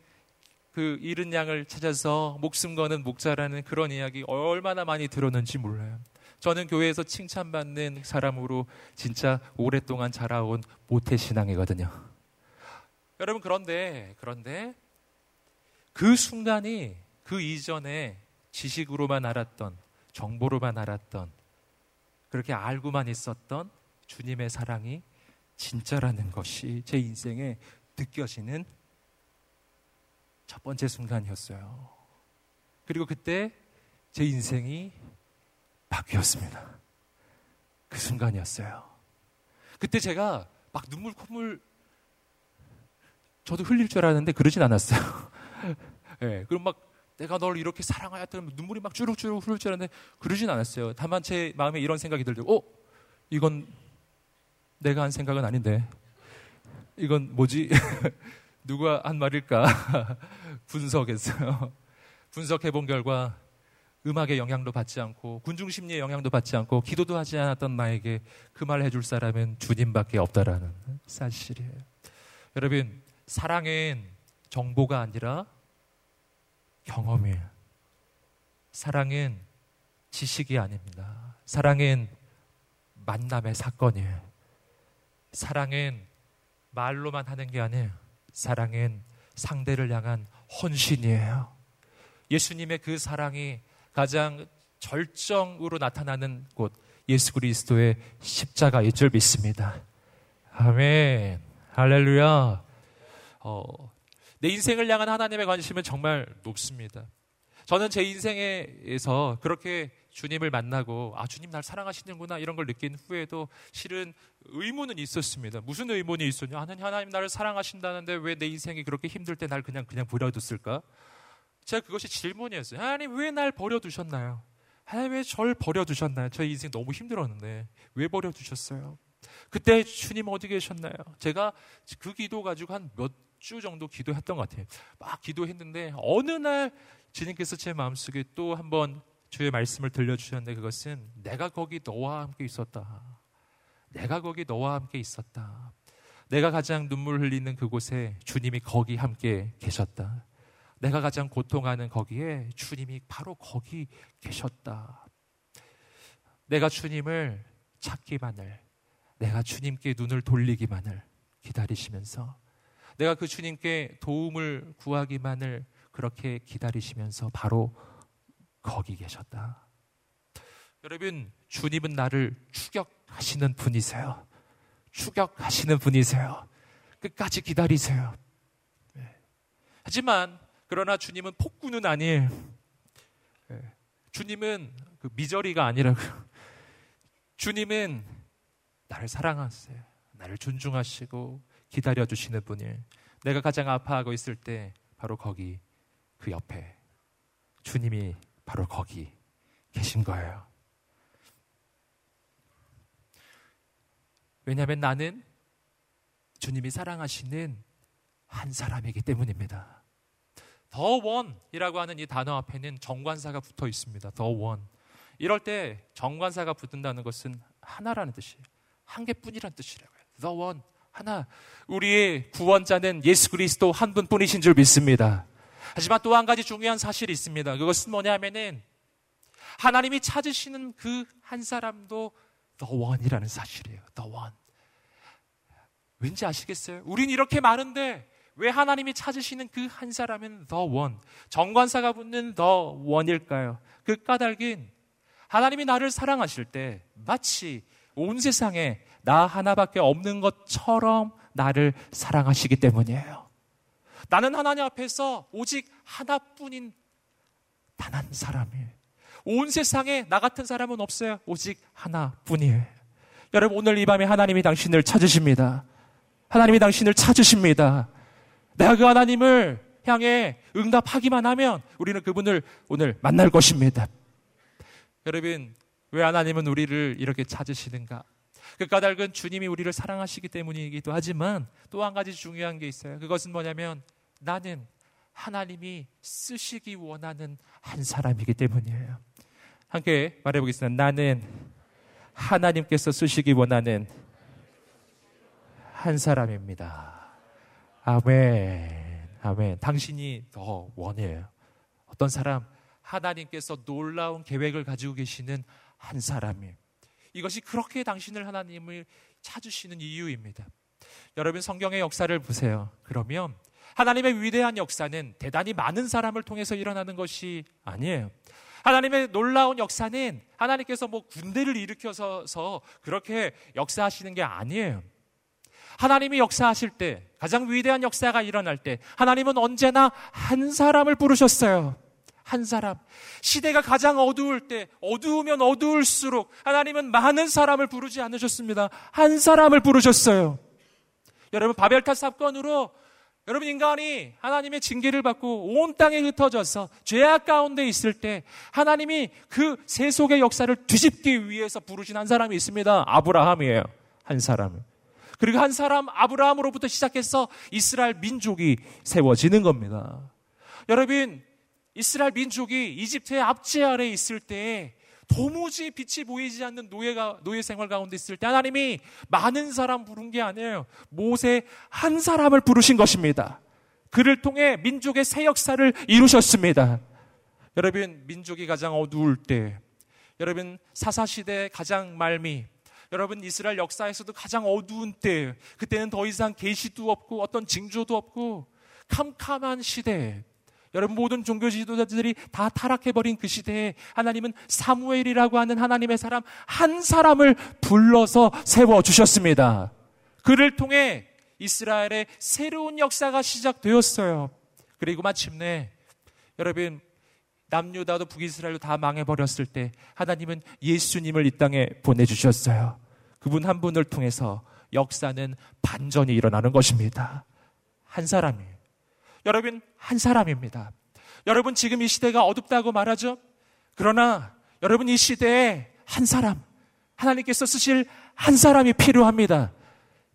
그 잃은 양을 찾아서 목숨 거는 목자라는 그런 이야기 얼마나 많이 들었는지 몰라요. 저는 교회에서 칭찬받는 사람으로 진짜 오랫동안 자라온 모태신앙이거든요. 여러분, 그런데 그 순간이 그 이전에 지식으로만 알았던, 정보로만 알았던, 그렇게 알고만 있었던 주님의 사랑이 진짜라는 것이 제 인생에 느껴지는 첫 번째 순간이었어요. 그리고 그때 제 인생이 바뀌었습니다. 그 순간이었어요. 그때 제가 막 눈물 콧물 저도 흘릴 줄 알았는데 그러진 않았어요. 네, 그럼 막 내가 널 이렇게 사랑하였다면 눈물이 막 주룩주룩 흐를 줄 알았는데 그러진 않았어요. 다만 제 마음에 이런 생각이 들더라고요. 이건 내가 한 생각은 아닌데 이건 뭐지? 누가 한 말일까? 분석했어요. 분석해본 결과 음악의 영향도 받지 않고 군중심리의 영향도 받지 않고 기도도 하지 않았던 나에게 그 말 해줄 사람은 주님밖에 없다라는 사실이에요. 여러분, 사랑은 정보가 아니라 경험이에요. 사랑은 지식이 아닙니다. 사랑은 만남의 사건이에요. 사랑은 말로만 하는 게 아니에요. 사랑은 상대를 향한 헌신이에요. 예수님의 그 사랑이 가장 절정으로 나타나는 곳, 예수 그리스도의 십자가일 줄 믿습니다. 아멘. 할렐루야. 내 인생을 향한 하나님의 관심은 정말 높습니다. 저는 제 인생에서 그렇게 주님을 만나고 주님 날 사랑하시는구나 이런 걸 느낀 후에도 실은 의문은 있었습니다. 무슨 의문이 있었냐? 하나님 나를 사랑하신다는데 왜 내 인생이 그렇게 힘들 때 날 그냥 버려뒀을까? 제가 그것이 질문이었어요. 하나님 왜 날 버려두셨나요? 하나님 왜 저를 버려두셨나요? 저 인생 너무 힘들었는데 왜 버려두셨어요? 그때 주님 어디 계셨나요? 제가 그 기도 가지고 한 몇 주 정도 기도했던 것 같아요. 막 기도했는데 어느 날 주님께서 제 마음속에 또 한 번 주의 말씀을 들려주셨는데 그것은 내가 거기 너와 함께 있었다. 내가 가장 눈물 흘리는 그곳에 주님이 거기 함께 계셨다. 내가 가장 고통하는 거기에 주님이 바로 거기 계셨다. 내가 주님을 찾기만을, 내가 주님께 눈을 돌리기만을 기다리시면서, 내가 그 주님께 도움을 구하기만을 그렇게 기다리시면서 바로 거기 계셨다. 여러분, 주님은 나를 추격하시는 분이세요. 추격하시는 분이세요. 끝까지 기다리세요. 하지만 그러나 주님은 폭군은 아니에요. 주님은 그 미저리가 아니라고요. 주님은 나를 사랑하세요. 나를 존중하시고 기다려주시는 분이에요. 내가 가장 아파하고 있을 때 바로 거기, 그 옆에 주님이 바로 거기 계신 거예요. 왜냐하면 나는 주님이 사랑하시는 한 사람이기 때문입니다. The one이라고 하는 이 단어 앞에는 정관사가 붙어 있습니다. The one. 이럴 때 정관사가 붙는다는 것은 하나라는 뜻이에요. 한 개뿐이라는 뜻이라고요. The one, 하나. 우리의 구원자는 예수 그리스도 한 분뿐이신 줄 믿습니다. 하지만 또 한 가지 중요한 사실이 있습니다. 그것은 뭐냐 하면은 하나님이 찾으시는 그 한 사람도 The one이라는 사실이에요. The one. 왠지 아시겠어요? 우린 이렇게 많은데 왜 하나님이 찾으시는 그 한 사람은 The one, 정관사가 붙는 The one일까요? 그 까닭은 하나님이 나를 사랑하실 때 마치 온 세상에 나 하나밖에 없는 것처럼 나를 사랑하시기 때문이에요. 나는 하나님 앞에서 오직 하나뿐인 단 한 사람이에요. 온 세상에 나 같은 사람은 없어요. 오직 하나뿐이에요. 여러분, 오늘 이 밤에 하나님이 당신을 찾으십니다. 하나님이 당신을 찾으십니다. 내가 그 하나님을 향해 응답하기만 하면 우리는 그분을 오늘 만날 것입니다. 여러분, 왜 하나님은 우리를 이렇게 찾으시는가? 그 까닭은 주님이 우리를 사랑하시기 때문이기도 하지만 또 한 가지 중요한 게 있어요. 그것은 뭐냐면 나는 하나님이 쓰시기 원하는 한 사람이기 때문이에요. 함께 말해보겠습니다. 나는 하나님께서 쓰시기 원하는 한 사람입니다. 아멘, 아멘. 당신이 더 원해요. 어떤 사람? 하나님께서 놀라운 계획을 가지고 계시는 한 사람이에요. 이것이 그렇게 당신을, 하나님을 찾으시는 이유입니다. 여러분, 성경의 역사를 보세요. 그러면 하나님의 위대한 역사는 대단히 많은 사람을 통해서 일어나는 것이 아니에요. 하나님의 놀라운 역사는 하나님께서 뭐 군대를 일으켜서 그렇게 역사하시는 게 아니에요. 하나님이 역사하실 때, 가장 위대한 역사가 일어날 때 하나님은 언제나 한 사람을 부르셨어요. 한 사람. 시대가 가장 어두울 때, 어두우면 어두울수록 하나님은 많은 사람을 부르지 않으셨습니다. 한 사람을 부르셨어요. 여러분, 바벨탑 사건으로 여러분 인간이 하나님의 징계를 받고 온 땅에 흩어져서 죄악 가운데 있을 때 하나님이 그 세속의 역사를 뒤집기 위해서 부르신 한 사람이 있습니다. 아브라함이에요. 한 사람. 그리고 한 사람 아브라함으로부터 시작해서 이스라엘 민족이 세워지는 겁니다. 여러분, 이스라엘 민족이 이집트의 압제 아래에 있을 때 도무지 빛이 보이지 않는 노예 생활 가운데 있을 때 하나님이 많은 사람 부른 게 아니에요. 모세 한 사람을 부르신 것입니다. 그를 통해 민족의 새 역사를 이루셨습니다. 여러분, 민족이 가장 어두울 때, 여러분 사사시대의 가장 말미, 여러분 이스라엘 역사에서도 가장 어두운 때, 그때는 더 이상 계시도 없고 어떤 징조도 없고 캄캄한 시대, 여러분 모든 종교 지도자들이 다 타락해버린 그 시대에 하나님은 사무엘이라고 하는 하나님의 사람 한 사람을 불러서 세워주셨습니다. 그를 통해 이스라엘의 새로운 역사가 시작되었어요. 그리고 마침내 여러분 남유다도 북이스라엘도 다 망해버렸을 때 하나님은 예수님을 이 땅에 보내주셨어요. 그분 한 분을 통해서 역사는 반전이 일어나는 것입니다. 한 사람이에요. 여러분, 한 사람입니다. 여러분, 지금 이 시대가 어둡다고 말하죠? 그러나 여러분, 이 시대에 한 사람, 하나님께서 쓰실 한 사람이 필요합니다.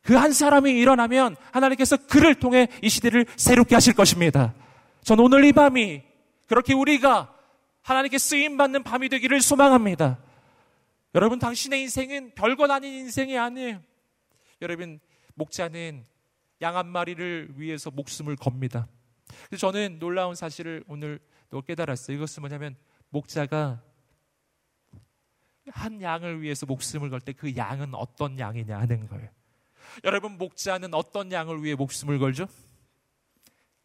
그 한 사람이 일어나면 하나님께서 그를 통해 이 시대를 새롭게 하실 것입니다. 전 오늘 이 밤이 그렇게 우리가 하나님께 쓰임받는 밤이 되기를 소망합니다. 여러분, 당신의 인생은 별것 아닌 인생이 아니에요. 여러분, 목자는 양 한 마리를 위해서 목숨을 겁니다. 그래서 저는 놀라운 사실을 오늘 또 깨달았어요. 이것은 뭐냐면 목자가 한 양을 위해서 목숨을 걸 때 그 양은 어떤 양이냐 하는 거예요. 여러분, 목자는 어떤 양을 위해 목숨을 걸죠?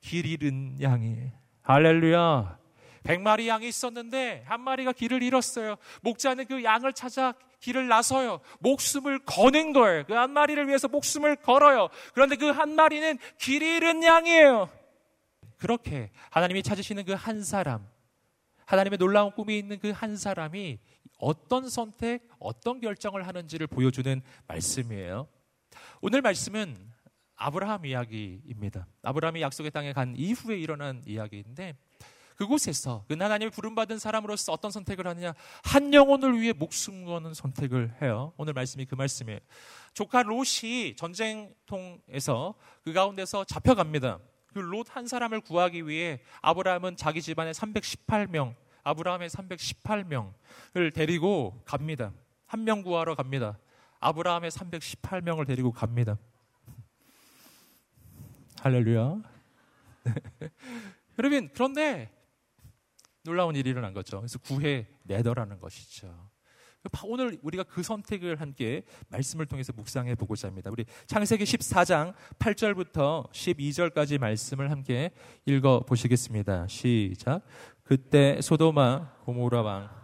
길 잃은 양이에요. 할렐루야. 100마리 양이 있었는데 한 마리가 길을 잃었어요. 목자는 그 양을 찾아 길을 나서요. 목숨을 거는 거예요. 그 한 마리를 위해서 목숨을 걸어요. 그런데 그 한 마리는 길 잃은 양이에요. 그렇게 하나님이 찾으시는 그 한 사람, 하나님의 놀라운 꿈이 있는 그 한 사람이 어떤 선택, 어떤 결정을 하는지를 보여주는 말씀이에요. 오늘 말씀은 아브라함 이야기입니다. 아브라함이 약속의 땅에 간 이후에 일어난 이야기인데, 그곳에서 그 하나님을 부름받은 사람으로서 어떤 선택을 하느냐, 한 영혼을 위해 목숨 거는 선택을 해요. 오늘 말씀이 그 말씀이에요. 조카 롯이 전쟁통에서 그 가운데서 잡혀갑니다. 그 롯 한 사람을 구하기 위해 아브라함은 자기 집안의 318명, 아브라함의 318명을 데리고 갑니다. 한 명 구하러 갑니다. 아브라함의 318명을 데리고 갑니다. 할렐루야. 여러분, 그런데 놀라운 일이 일어난 거죠. 그래서 구해내더라는 것이죠. 오늘 우리가 그 선택을 함께 말씀을 통해서 묵상해 보고자 합니다. 우리 창세기 14장 8절부터 12절까지 말씀을 함께 읽어 보시겠습니다. 시작. 그때 소돔아 고모라 왕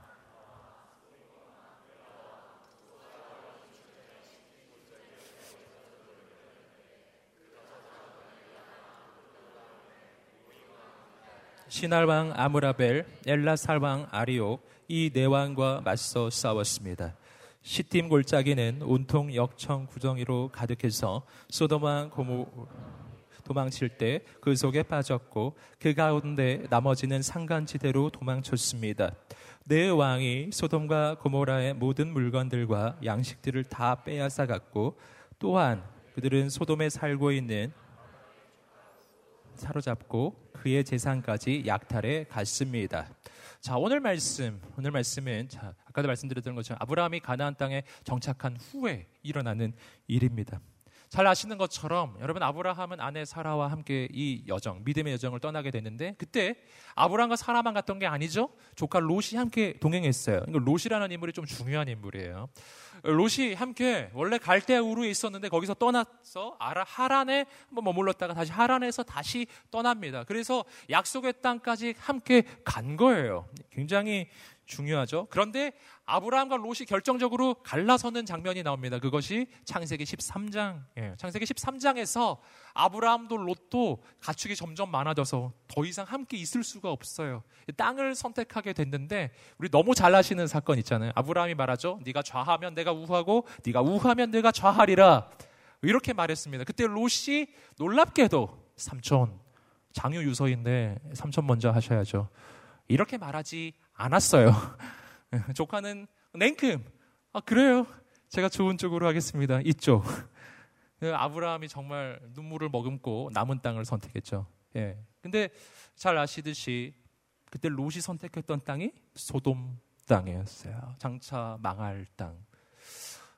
시날왕 아무라벨, 엘라살왕 아리오, 이 네 왕과 맞서 싸웠습니다. 시팀 골짜기는 온통 역청 구덩이로 가득해서 소돔왕 고모 도망칠 때 그 속에 빠졌고, 그 가운데 나머지는 산간지대로 도망쳤습니다. 네 왕이 소돔과 고모라의 모든 물건들과 양식들을 다 빼앗아갔고, 또한 그들은 소돔에 살고 있는 사로잡고 그의 재산까지 약탈해 갔습니다. 자, 오늘 말씀은 아까도 말씀드렸던 것처럼 아브라함이 가나안 땅에 정착한 후에 일어나는 일입니다. 잘 아시는 것처럼 여러분, 아브라함은 아내 사라와 함께 이 여정, 믿음의 여정을 떠나게 되는데, 그때 아브라함과 사라만 갔던 게 아니죠. 조카 롯이 함께 동행했어요. 그러니까 롯이라는 인물이 좀 중요한 인물이에요. 롯이 함께 원래 갈대 우르에 있었는데 거기서 떠나서 하란에 한번 머물렀다가 다시 하란에서 다시 떠납니다. 그래서 약속의 땅까지 함께 간 거예요. 굉장히 중요하죠. 그런데 아브라함과 롯이 결정적으로 갈라서는 장면이 나옵니다. 그것이 창세기 13장이에요. 창세기 13장에서 아브라함도 롯도 가축이 점점 많아져서 더 이상 함께 있을 수가 없어요. 땅을 선택하게 됐는데, 우리 너무 잘 아시는 사건 있잖아요. 아브라함이 말하죠. 네가 좌하면 내가 우하고 네가 우하면 내가 좌하리라, 이렇게 말했습니다. 그때 롯이 놀랍게도 삼촌, 장유 유서인데 삼촌 먼저 하셔야죠, 이렇게 말하지 않았어요. 조카는 냉큼, 아 그래요, 제가 좋은 쪽으로 하겠습니다, 이쪽. 아브라함이 정말 눈물을 머금고 남은 땅을 선택했죠. 예. 근데 잘 아시듯이 그때 롯이 선택했던 땅이 소돔 땅이었어요. 장차 망할 땅.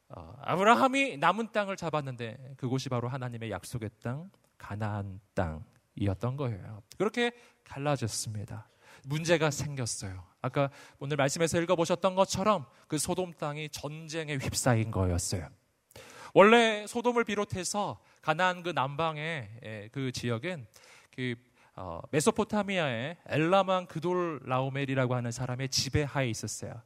아브라함이 남은 땅을 잡았는데 그곳이 바로 하나님의 약속의 땅, 가나안 땅이었던 거예요. 그렇게 갈라졌습니다. 문제가 생겼어요. 아까 오늘 말씀에서 읽어보셨던 것처럼 그 소돔 땅이 전쟁에 휩싸인 거였어요. 원래 소돔을 비롯해서 가나안 그 남방의 그 지역은 그 메소포타미아의 엘라만 그돌 라오멜이라고 하는 사람의 지배하에 있었어요.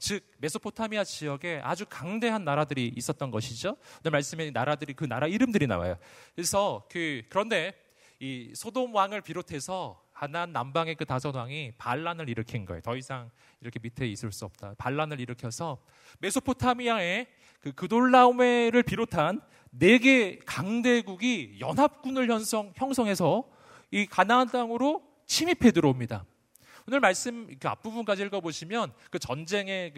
즉 메소포타미아 지역에 아주 강대한 나라들이 있었던 것이죠. 오늘 말씀에 나라들이, 그 나라 이름들이 나와요. 그래서 그런데 이 소돔 왕을 비롯해서 가나안 남방의 그 다섯 왕이 반란을 일으킨 거예요. 더 이상 이렇게 밑에 있을 수 없다. 반란을 일으켜서 메소포타미아의 그돌라오멜을 비롯한 4개 강대국이 연합군을 형성해서 이 가나안 땅으로 침입해 들어옵니다. 오늘 말씀 그 앞부분까지 읽어보시면 그 전쟁의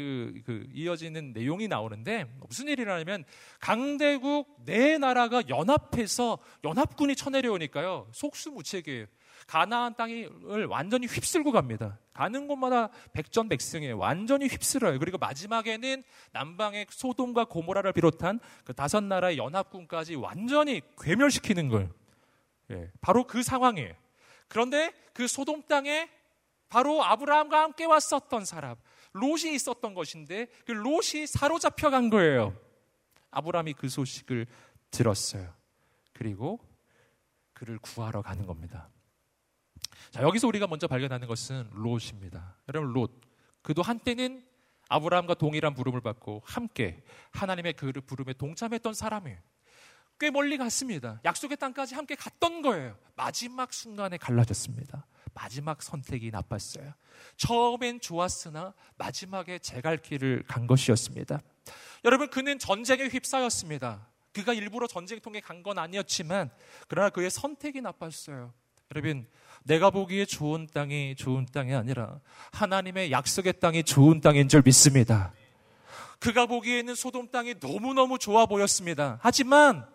이어지는 내용이 나오는데, 무슨 일이냐면 강대국 네 나라가 연합해서 연합군이 쳐내려오니까요, 속수무책이에요. 가나안 땅을 완전히 휩쓸고 갑니다. 가는 곳마다 백전백승이에요. 완전히 휩쓸어요. 그리고 마지막에는 남방의 소돔과 고모라를 비롯한 그 5 나라의 연합군까지 완전히 괴멸시키는 걸, 예, 바로 그 상황이에요. 그런데 그 소돔 땅에 바로 아브라함과 함께 왔었던 사람 롯이 있었던 것인데 그 롯이 사로잡혀 간 거예요. 아브라함이 그 소식을 들었어요. 그리고 그를 구하러 가는 겁니다. 자, 여기서 우리가 먼저 발견하는 것은 롯입니다. 여러분, 롯. 그도 한때는 아브라함과 동일한 부름을 받고 함께 하나님의 그 부름에 동참했던 사람이에요. 꽤 멀리 갔습니다. 약속의 땅까지 함께 갔던 거예요. 마지막 순간에 갈라졌습니다. 마지막 선택이 나빴어요. 처음엔 좋았으나 마지막에 제갈 길을 간 것이었습니다. 여러분, 그는 전쟁에 휩싸였습니다. 그가 일부러 전쟁통에 간 건 아니었지만 그러나 그의 선택이 나빴어요. 여러분, 내가 보기에 좋은 땅이 좋은 땅이 아니라 하나님의 약속의 땅이 좋은 땅인 줄 믿습니다. 그가 보기에는 소돔 땅이 너무너무 좋아 보였습니다. 하지만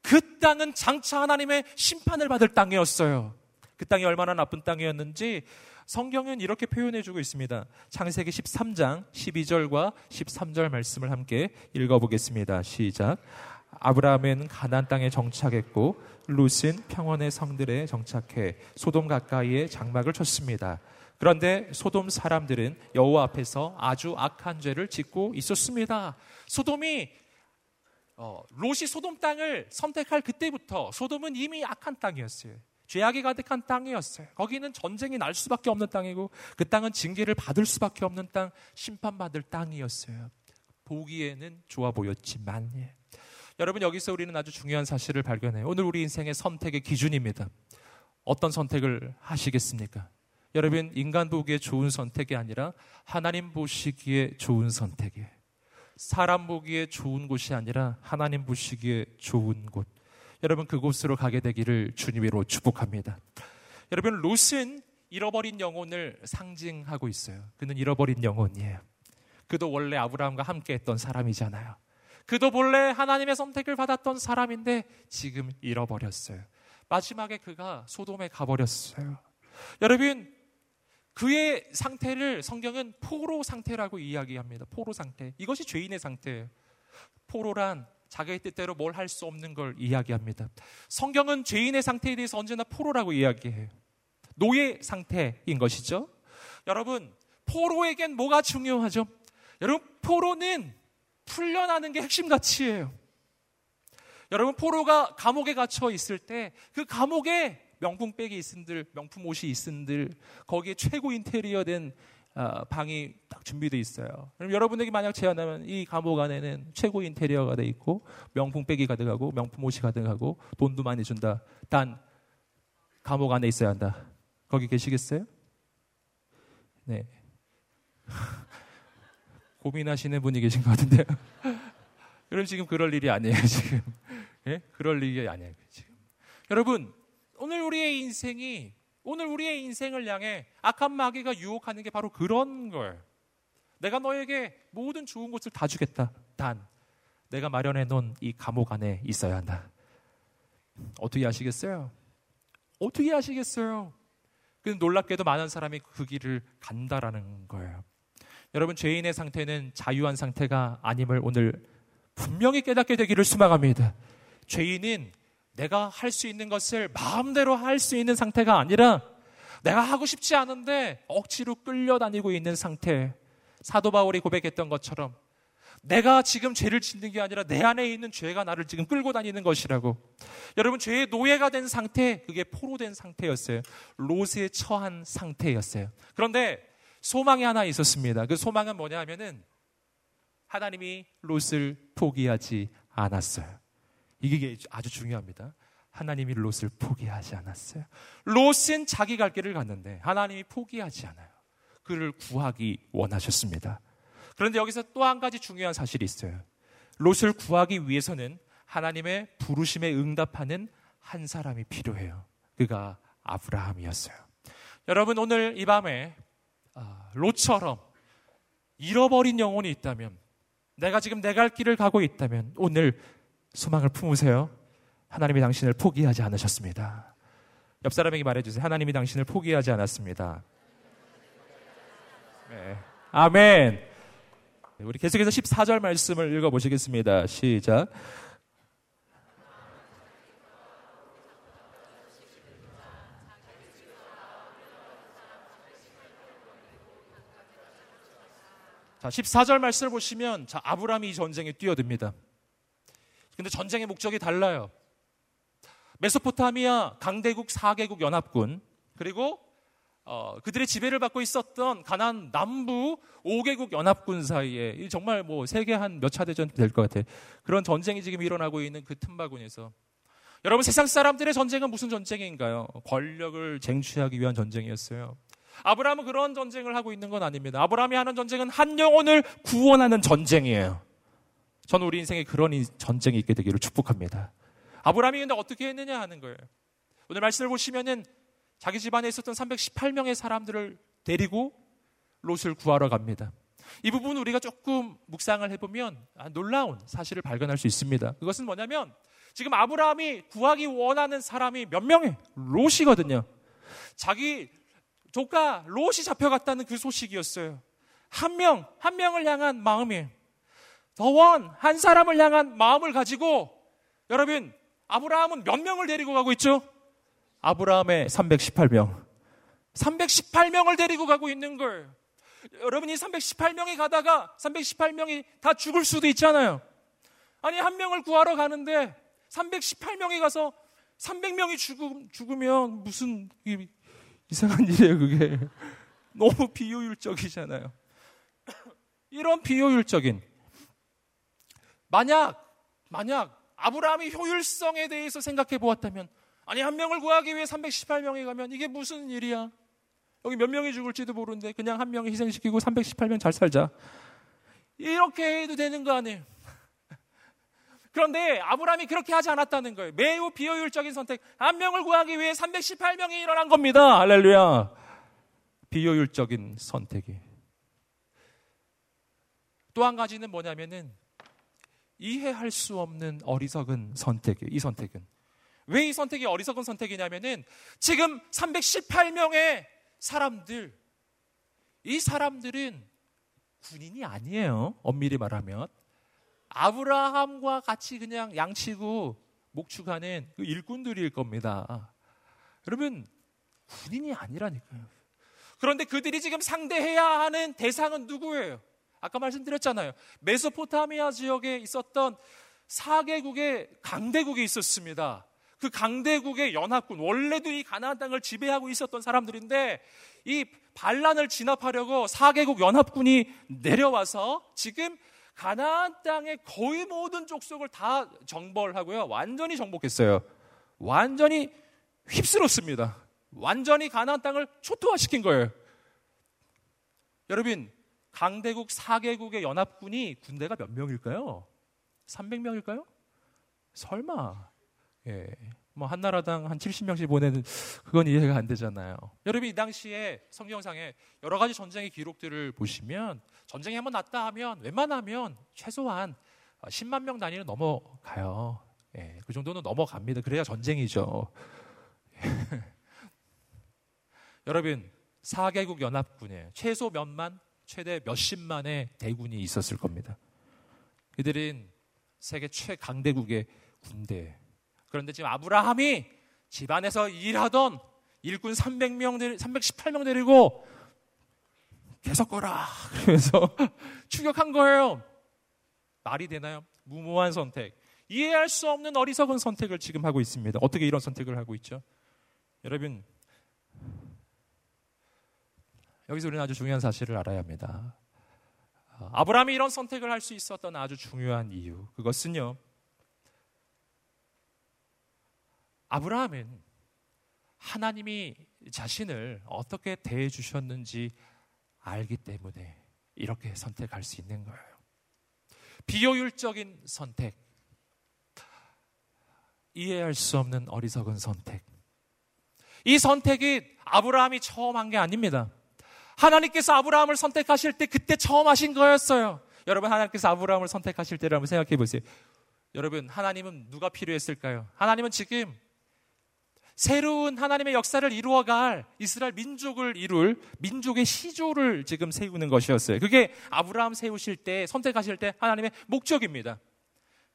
그 땅은 장차 하나님의 심판을 받을 땅이었어요. 그 땅이 얼마나 나쁜 땅이었는지 성경은 이렇게 표현해주고 있습니다. 창세기 13장 12절과 13절 말씀을 함께 읽어보겠습니다. 시작. 아브라함은 가나안 땅에 정착했고 롯은 평원의 성들에 정착해 소돔 가까이에 장막을 쳤습니다. 그런데 소돔 사람들은 여호와 앞에서 아주 악한 죄를 짓고 있었습니다. 소돔이 롯이 소돔 땅을 선택할 그때부터 소돔은 이미 악한 땅이었어요. 죄악이 가득한 땅이었어요. 거기는 전쟁이 날 수밖에 없는 땅이고 그 땅은 징계를 받을 수밖에 없는 땅, 심판받을 땅이었어요. 보기에는 좋아 보였지만 여러분, 여기서 우리는 아주 중요한 사실을 발견해요. 오늘 우리 인생의 선택의 기준입니다. 어떤 선택을 하시겠습니까? 여러분, 인간 보기에 좋은 선택이 아니라 하나님 보시기에 좋은 선택이에요. 사람 보기에 좋은 곳이 아니라 하나님 보시기에 좋은 곳. 여러분, 그곳으로 가게 되기를 주님으로 축복합니다. 여러분, 롯은 잃어버린 영혼을 상징하고 있어요. 그는 잃어버린 영혼이에요. 그도 원래 아브라함과 함께 했던 사람이잖아요. 그도 본래 하나님의 선택을 받았던 사람인데 지금 잃어버렸어요. 마지막에 그가 소돔에 가버렸어요. 여러분, 그의 상태를 성경은 포로 상태라고 이야기합니다. 포로 상태. 이것이 죄인의 상태예요. 포로란 자기의 뜻대로 뭘 할 수 없는 걸 이야기합니다. 성경은 죄인의 상태에 대해서 언제나 포로라고 이야기해요. 노예 상태인 것이죠. 여러분, 포로에겐 뭐가 중요하죠? 여러분, 포로는 풀려나는 게 핵심 가치예요. 여러분, 포로가 감옥에 갇혀 있을 때 그 감옥에 명품 백이 있은들, 명품 옷이 있은들, 거기에 최고 인테리어 된 방이 딱 준비되어 있어요. 그럼 여러분에게 만약 제안하면 이 감옥 안에는 최고 인테리어가 돼 있고 명품 백이 가득하고 명품 옷이 가득하고 돈도 많이 준다. 단 감옥 안에 있어야 한다. 거기 계시겠어요? 네. 고민하시는 분이 계신 것 같은데요. 여러분, 지금 그럴 일이 아니에요. 지금 예? 그럴 일이 아니에요. 지금 여러분, 오늘 우리의 인생을 향해 악한 마귀가 유혹하는 게 바로 그런 거예요. 내가 너에게 모든 좋은 것을 다 주겠다. 단 내가 마련해 놓은 이 감옥 안에 있어야 한다. 어떻게 아시겠어요? 어떻게 아시겠어요? 근데 놀랍게도 많은 사람이 그 길을 간다라는 거예요. 여러분, 죄인의 상태는 자유한 상태가 아님을 오늘 분명히 깨닫게 되기를 소망합니다. 죄인은 내가 할 수 있는 것을 마음대로 할 수 있는 상태가 아니라 내가 하고 싶지 않은데 억지로 끌려다니고 있는 상태. 사도 바울이 고백했던 것처럼 내가 지금 죄를 짓는 게 아니라 내 안에 있는 죄가 나를 지금 끌고 다니는 것이라고. 여러분, 죄의 노예가 된 상태, 그게 포로된 상태였어요. 롯에 처한 상태였어요. 그런데 소망이 하나 있었습니다. 그 소망은 뭐냐 하면은 하나님이 롯을 포기하지 않았어요. 이게 아주 중요합니다. 하나님이 롯을 포기하지 않았어요. 롯은 자기 갈 길을 갔는데 하나님이 포기하지 않아요. 그를 구하기 원하셨습니다. 그런데 여기서 또 한 가지 중요한 사실이 있어요. 롯을 구하기 위해서는 하나님의 부르심에 응답하는 한 사람이 필요해요. 그가 아브라함이었어요. 여러분, 오늘 이 밤에 롯처럼 잃어버린 영혼이 있다면, 내가 지금 내 갈 길을 가고 있다면 오늘 소망을 품으세요. 하나님이 당신을 포기하지 않으셨습니다. 옆 사람에게 말해주세요. 하나님이 당신을 포기하지 않았습니다. 네. 아멘. 우리 계속해서 14절 말씀을 읽어보시겠습니다. 시작. 자, 14절 말씀을 보시면 자, 아브라함이 이 전쟁에 뛰어듭니다. 근데 전쟁의 목적이 달라요. 메소포타미아 강대국 4개국 연합군 그리고 그들의 지배를 받고 있었던 가나안 남부 5개국 연합군 사이에 정말 뭐 세계 한 몇 차 대전 될 것 같아요. 그런 전쟁이 지금 일어나고 있는 그 틈바구니에서 여러분 세상 사람들의 전쟁은 무슨 전쟁인가요? 권력을 쟁취하기 위한 전쟁이었어요. 아브라함은 그런 전쟁을 하고 있는 건 아닙니다. 아브라함이 하는 전쟁은 한 영혼을 구원하는 전쟁이에요. 저는 우리 인생에 그런 전쟁이 있게 되기를 축복합니다. 아브라함이 근데 어떻게 했느냐 하는 거예요. 오늘 말씀을 보시면은 자기 집안에 있었던 318명의 사람들을 데리고 롯을 구하러 갑니다. 이 부분 우리가 조금 묵상을 해보면 놀라운 사실을 발견할 수 있습니다. 그것은 뭐냐면 지금 아브라함이 구하기 원하는 사람이 몇 명이에요? 롯이거든요. 자기 조카 롯이 잡혀갔다는 그 소식이었어요. 한 명을 향한 마음이에요. 한 사람을 향한 마음을 가지고 여러분 아브라함은 몇 명을 데리고 가고 있죠? 아브라함의 318명을 데리고 가고 있는 거예요. 여러분이 318명이 가다가 318명이 다 죽을 수도 있잖아요. 아니 한 명을 구하러 가는데 318명이 가서 300명이 죽으면 무슨 이상한 일이에요. 그게 너무 비효율적이잖아요. 이런 비효율적인 만약 아브라함이 효율성에 대해서 생각해 보았다면 아니 한 명을 구하기 위해 318명이 가면 이게 무슨 일이야? 여기 몇 명이 죽을지도 모르는데 그냥 한 명이 희생시키고 318명 잘 살자. 이렇게 해도 되는 거 아니에요? 그런데 아브라함이 그렇게 하지 않았다는 거예요. 매우 비효율적인 선택. 한 명을 구하기 위해 318명이 일어난 겁니다. 할렐루야. 비효율적인 선택이. 또 한 가지는 뭐냐면은 이해할 수 없는 어리석은 선택이에요. 이 선택은. 왜 이 선택이 어리석은 선택이냐면은 지금 318명의 사람들, 이 사람들은 군인이 아니에요. 엄밀히 말하면. 아브라함과 같이 그냥 양치고 목축하는 그 일꾼들일 겁니다. 여러분, 군인이 아니라니까요. 그런데 그들이 지금 상대해야 하는 대상은 누구예요? 아까 말씀드렸잖아요. 메소포타미아 지역에 있었던 4개국의 강대국이 있었습니다. 그 강대국의 연합군, 원래도 이 가나안 땅을 지배하고 있었던 사람들인데 이 반란을 진압하려고 4개국 연합군이 내려와서 지금 가나안 땅의 거의 모든 족속을 다 정벌하고요. 완전히 정복했어요. 완전히 휩쓸었습니다. 완전히 가나안 땅을 초토화시킨 거예요. 여러분, 강대국 4개국의 연합군이 군대가 몇 명일까요? 300명일까요? 설마. 예. 뭐 한나라당 한 70명씩 보내는 그건 이해가 안 되잖아요. 여러분 이 당시에 성경상에 여러 가지 전쟁의 기록들을 보시면 전쟁이 한번 났다 하면 웬만하면 최소한 10만 명 단위는 넘어가요. 예, 그 정도는 넘어갑니다. 그래야 전쟁이죠. 여러분 4개국 연합군에 최소 몇만 최대 몇십만의 대군이 있었을 겁니다. 그들은 세계 최강대국의 군대. 그런데 지금 아브라함이 집안에서 일하던 일꾼 318명 데리고 계속 거라 그러면서 추격한 거예요. 말이 되나요? 무모한 선택. 이해할 수 없는 어리석은 선택을 지금 하고 있습니다. 어떻게 이런 선택을 하고 있죠? 여러분, 여기서 우리는 아주 중요한 사실을 알아야 합니다. 아브라함이 이런 선택을 할 수 있었던 아주 중요한 이유. 그것은요. 아브라함은 하나님이 자신을 어떻게 대해 주셨는지 알기 때문에 이렇게 선택할 수 있는 거예요. 비효율적인 선택, 이해할 수 없는 어리석은 선택. 이 선택이 아브라함이 처음 한 게 아닙니다. 하나님께서 아브라함을 선택하실 때 그때 처음 하신 거였어요. 여러분 하나님께서 아브라함을 선택하실 때를 한번 생각해 보세요. 여러분 하나님은 누가 필요했을까요? 하나님은 지금 새로운 하나님의 역사를 이루어갈 이스라엘 민족을 이룰 민족의 시조를 지금 세우는 것이었어요. 그게 아브라함 세우실 때 선택하실 때 하나님의 목적입니다.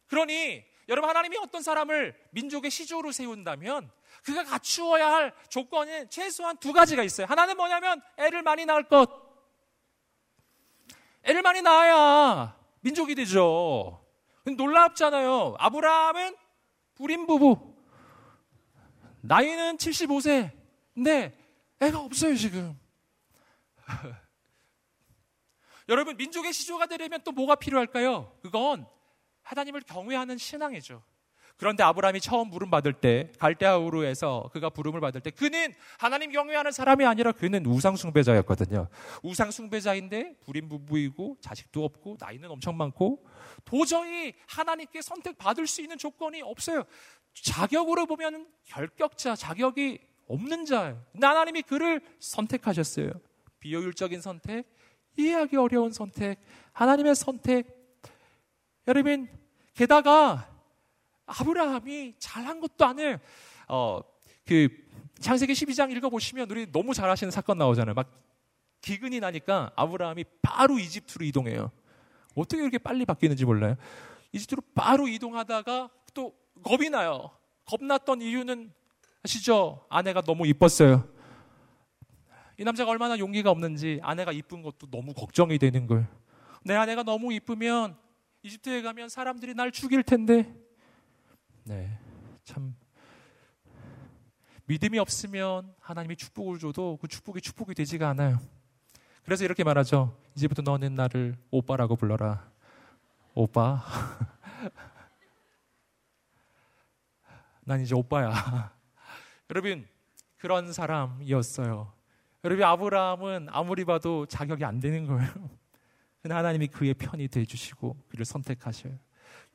그러니 여러분 하나님이 어떤 사람을 민족의 시조로 세운다면 그가 갖추어야 할 조건은 최소한 두 가지가 있어요. 하나는 뭐냐면 애를 많이 낳을 것. 애를 많이 낳아야 민족이 되죠. 놀랍잖아요. 아브라함은 불임 부부, 나이는 75세. 근데 애가 없어요 지금. 여러분, 민족의 시조가 되려면 또 뭐가 필요할까요? 그건 하나님을 경외하는 신앙이죠. 그런데 아브라함이 처음 부름 받을 때, 갈대아우르에서 그가 부름을 받을 때, 그는 하나님 경외하는 사람이 아니라 그는 우상숭배자였거든요. 우상숭배자인데 불임 부부이고 자식도 없고 나이는 엄청 많고 도저히 하나님께 선택받을 수 있는 조건이 없어요. 자격으로 보면 결격자, 자격이 없는 자예요. 하나님이 그를 선택하셨어요. 비효율적인 선택, 이해하기 어려운 선택, 하나님의 선택. 여러분, 게다가 아브라함이 잘한 것도 아니에요. 창세기 12장 읽어보시면 우리 너무 잘하시는 사건 나오잖아요. 막 기근이 나니까 아브라함이 바로 이집트로 이동해요. 어떻게 이렇게 빨리 바뀌는지 몰라요. 이집트로 바로 이동하다가 또 겁이 나요. 겁났던 이유는 아시죠? 아내가 너무 이뻤어요. 이 남자가 얼마나 용기가 없는지 아내가 이쁜 것도 너무 걱정이 되는 거예요. 내 아내가 너무 이쁘면 이집트에 가면 사람들이 날 죽일 텐데. 네, 참 믿음이 없으면 하나님이 축복을 줘도 그 축복이 되지가 않아요. 그래서 이렇게 말하죠. 이제부터 너는 나를 오빠라고 불러라. 오빠. 난 이제 오빠야. 여러분, 그런 사람이었어요. 여러분, 아브라함은 아무리 봐도 자격이 안 되는 거예요. 근데 하나님이 그의 편이 돼주시고 그를 선택하셔요.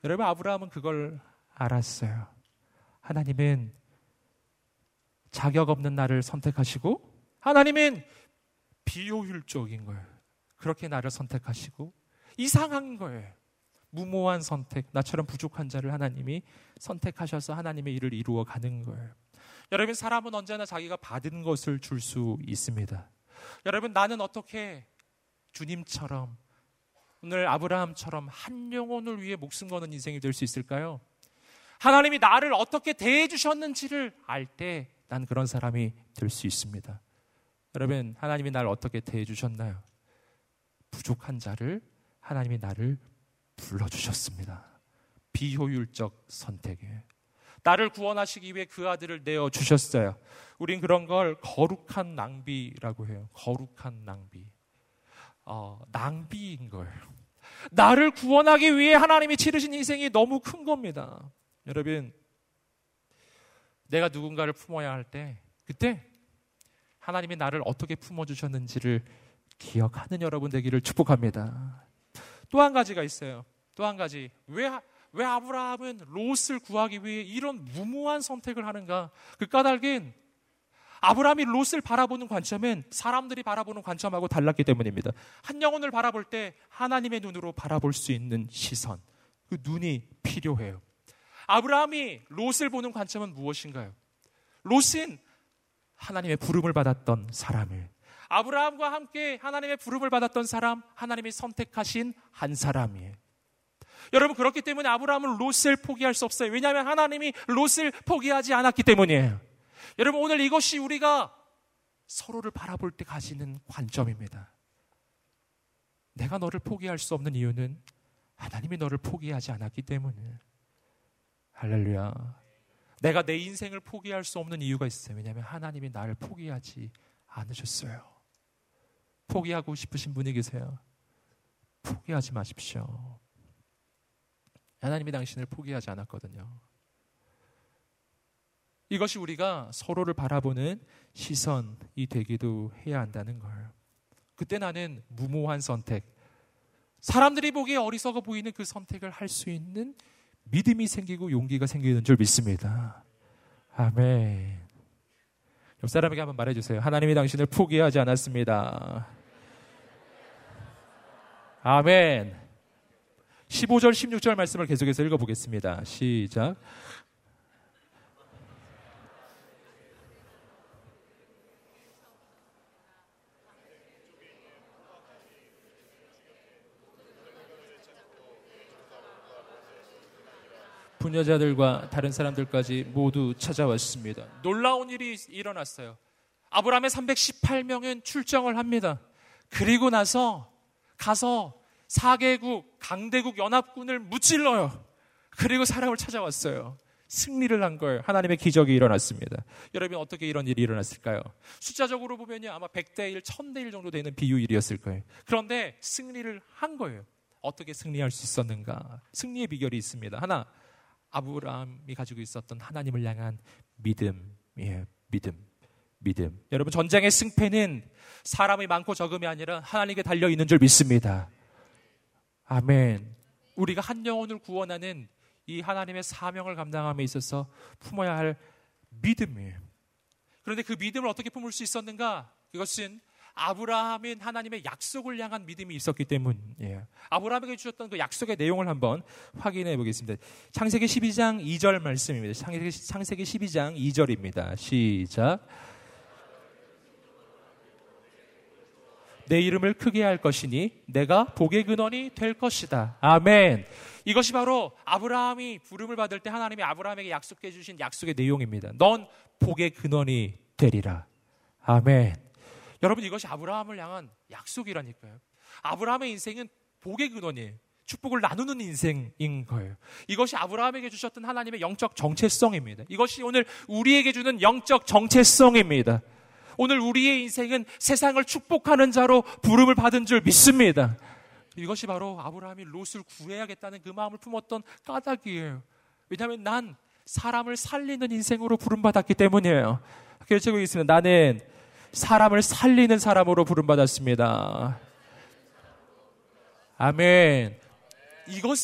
여러분, 아브라함은 그걸 알았어요. 하나님은 자격 없는 나를 선택하시고, 하나님은 비효율적인 거예요. 그렇게 나를 선택하시고 이상한 거예요. 무모한 선택, 나처럼 부족한 자를 하나님이 선택하셔서 하나님의 일을 이루어가는 거예요. 여러분, 사람은 언제나 자기가 받은 것을 줄 수 있습니다. 여러분, 나는 어떻게 주님처럼, 오늘 아브라함처럼 한 영혼을 위해 목숨 거는 인생이 될 수 있을까요? 하나님이 나를 어떻게 대해 주셨는지를 알 때 난 그런 사람이 될 수 있습니다. 여러분, 하나님이 나를 어떻게 대해 주셨나요? 부족한 자를 하나님이 나를 불러주셨습니다. 비효율적 선택에 나를 구원하시기 위해 그 아들을 내어주셨어요. 우린 그런 걸 거룩한 낭비라고 해요. 거룩한 낭비. 낭비인 거예요. 나를 구원하기 위해 하나님이 치르신 인생이 너무 큰 겁니다. 여러분, 내가 누군가를 품어야 할 때, 그때 하나님이 나를 어떻게 품어주셨는지를 기억하는 여러분 되기를 축복합니다. 또 한 가지가 있어요. 또 한 가지. 왜 아브라함은 롯을 구하기 위해 이런 무모한 선택을 하는가? 그 까닭은 아브라함이 롯을 바라보는 관점은 사람들이 바라보는 관점하고 달랐기 때문입니다. 한 영혼을 바라볼 때 하나님의 눈으로 바라볼 수 있는 시선, 그 눈이 필요해요. 아브라함이 롯을 보는 관점은 무엇인가요? 롯은 하나님의 부름을 받았던 사람을, 아브라함과 함께 하나님의 부름을 받았던 사람, 하나님이 선택하신 한 사람이에요. 여러분, 그렇기 때문에 아브라함은 롯을 포기할 수 없어요. 왜냐하면 하나님이 롯을 포기하지 않았기 때문이에요. 여러분, 오늘 이것이 우리가 서로를 바라볼 때 가지는 관점입니다. 내가 너를 포기할 수 없는 이유는 하나님이 너를 포기하지 않았기 때문이에요. 할렐루야. 내가 내 인생을 포기할 수 없는 이유가 있어요. 왜냐하면 하나님이 나를 포기하지 않으셨어요. 포기하고 싶으신 분이 계세요? 포기하지 마십시오. 하나님이 당신을 포기하지 않았거든요. 이것이 우리가 서로를 바라보는 시선이 되기도 해야 한다는 걸. 그때 나는 무모한 선택, 사람들이 보기에 어리석어 보이는 그 선택을 할 수 있는 믿음이 생기고 용기가 생기는 줄 믿습니다. 아멘. 옆사람에게 한번 말해주세요. 하나님이 당신을 포기하지 않았습니다. 아멘. 15절, 16절 말씀을 계속해서 읽어보겠습니다. 시작. 부녀자들과 다른 사람들까지 모두 찾아왔습니다. 놀라운 일이 일어났어요. 아브라함의 318명은 출정을 합니다. 그리고 나서 가서 4개국, 강대국 연합군을 무찔러요. 그리고 사람을 찾아왔어요. 승리를 한 거예요. 하나님의 기적이 일어났습니다. 여러분, 어떻게 이런 일이 일어났을까요? 숫자적으로 보면 아마 100대 1, 1000대 1 정도 되는 비유일이었을 거예요. 그런데 승리를 한 거예요. 어떻게 승리할 수 있었는가? 승리의 비결이 있습니다. 하나, 아브라함이 가지고 있었던 하나님을 향한 믿음이에요. 믿음. 여러분, 전쟁의 승패는 사람이 많고 적음이 아니라 하나님께 달려있는 줄 믿습니다. 아멘. 우리가 한 영혼을 구원하는 이 하나님의 사명을 감당함에 있어서 품어야 할 믿음이에요. 그런데 그 믿음을 어떻게 품을 수 있었는가? 그것은 아브라함인 하나님의 약속을 향한 믿음이 있었기 때문이에요. 아브라함에게 주셨던 그 약속의 내용을 한번 확인해 보겠습니다. 창세기 12장 2절 말씀입니다. 창세기 12장 2절입니다. 시작. 내 이름을 크게 할 것이니 내가 복의 근원이 될 것이다. 아멘. 이것이 바로 아브라함이 부름을 받을 때 하나님이 아브라함에게 약속해 주신 약속의 내용입니다. 넌 복의 근원이 되리라. 아멘. 여러분, 이것이 아브라함을 향한 약속이라니까요. 아브라함의 인생은 복의 근원이에요. 축복을 나누는 인생인 거예요. 이것이 아브라함에게 주셨던 하나님의 영적 정체성입니다. 이것이 오늘 우리에게 주는 영적 정체성입니다. 오늘 우리의 인생은 세상을 축복하는 자로 부름을 받은 줄 믿습니다. 이것이 바로 아브라함이 롯을 구해야겠다는 그 마음을 품었던 까닭이에요. 왜냐하면 난 사람을 살리는 인생으로 부름받았기 때문이에요. 결제고 있습니다. 나는 사람을 살리는 사람으로 부름받았습니다. 아멘.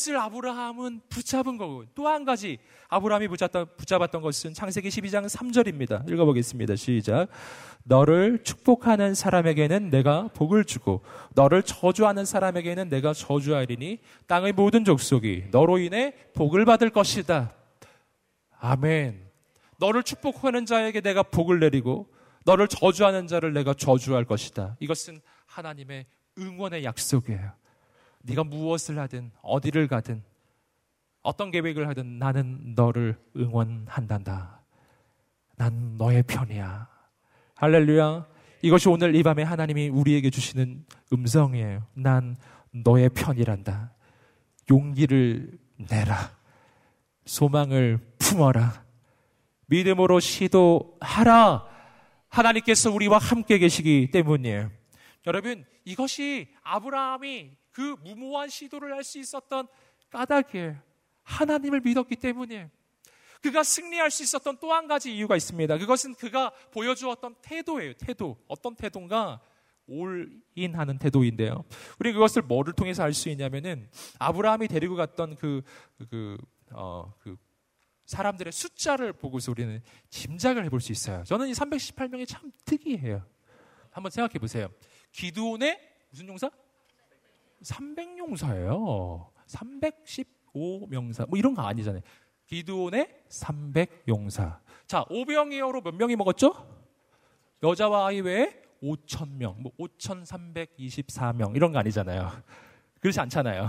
이것을 아브라함은 붙잡은 거고, 또 한 가지 아브라함이 붙잡았던 것은 창세기 12장 3절입니다. 읽어보겠습니다. 시작. 너를 축복하는 사람에게는 내가 복을 주고 너를 저주하는 사람에게는 내가 저주하리니 땅의 모든 족속이 너로 인해 복을 받을 것이다. 아멘. 너를 축복하는 자에게 내가 복을 내리고 너를 저주하는 자를 내가 저주할 것이다. 이것은 하나님의 응원의 약속이에요. 네가 무엇을 하든 어디를 가든 어떤 계획을 하든 나는 너를 응원한단다. 난 너의 편이야. 할렐루야. 이것이 오늘 이 밤에 하나님이 우리에게 주시는 음성이에요. 난 너의 편이란다. 용기를 내라. 소망을 품어라. 믿음으로 시도하라. 하나님께서 우리와 함께 계시기 때문이에요. 여러분, 이것이 아브라함이 그 무모한 시도를 할 수 있었던 까닭이에요. 하나님을 믿었기 때문이에요. 그가 승리할 수 있었던 또 한 가지 이유가 있습니다. 그것은 그가 보여주었던 태도예요. 태도. 어떤 태도인가? 올인 하는 태도인데요. 우리 그것을 뭐를 통해서 알 수 있냐면은 아브라함이 데리고 갔던 그 사람들의 숫자를 보고서 우리는 짐작을 해볼 수 있어요. 저는 이 318명이 참 특이해요. 한번 생각해 보세요. 기드온의 무슨 용사? 300용사예요. 315명사 뭐 이런 거 아니잖아요. 기드온의 300용사. 자, 오병이어로 몇 명이 먹었죠? 여자와 아이 외에 5,000명, 뭐 5,324명 이런 거 아니잖아요. 그렇지 않잖아요.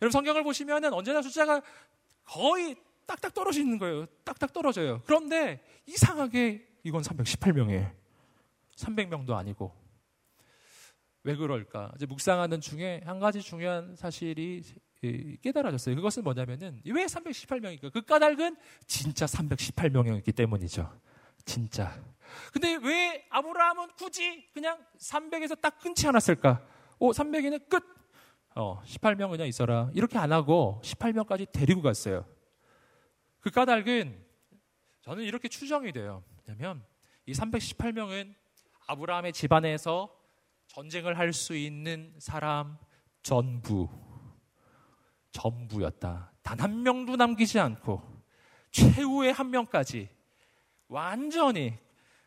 여러분, 성경을 보시면은 언제나 숫자가 거의 딱딱 떨어지는 거예요. 딱딱 떨어져요. 그런데 이상하게 이건 318명이에요. 300명도 아니고. 왜 그럴까? 이제 묵상하는 중에 한 가지 중요한 사실이 깨달아졌어요. 그것은 뭐냐면은 왜 318명일까? 그 까닭은 진짜 318명이었기 때문이죠. 진짜. 근데 왜 아브라함은 굳이 그냥 300에서 딱 끊지 않았을까? 300이면 끝. 18명 그냥 있어라. 이렇게 안 하고 18명까지 데리고 갔어요. 그 까닭은 저는 이렇게 추정이 돼요. 왜냐면 이 318명은 아브라함의 집안에서 전쟁을 할 수 있는 사람 전부였다. 단 한 명도 남기지 않고 최후의 한 명까지 완전히